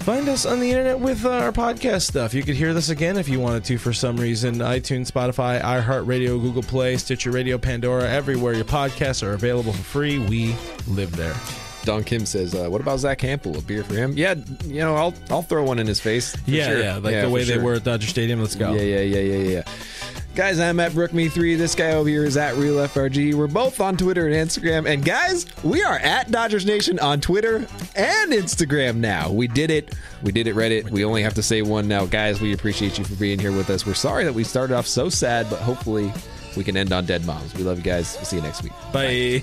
Find us on the internet with uh, our podcast stuff. You could hear this again if you wanted to for some reason. iTunes, Spotify, iHeartRadio, Google Play, Stitcher Radio, Pandora, everywhere your podcasts are available for free. We live there. Don Kim says, uh, what about Zach Hampel? A beer for him? Yeah, you know, I'll I'll throw one in his face. Yeah, sure. yeah, like yeah, the way sure. they were at Dodger Stadium. Let's go. Yeah, yeah, yeah, yeah, yeah. Guys, I'm at Brook Me three. This guy over here is at Real F R G. We're both on Twitter and Instagram. And guys, we are at Dodgers Nation on Twitter and Instagram now. We did it. We did it, Reddit. We only have to say one now. Guys, we appreciate you for being here with us. We're sorry that we started off so sad, but hopefully we can end on dead moms. We love you guys. We'll see you next week. Bye. Bye.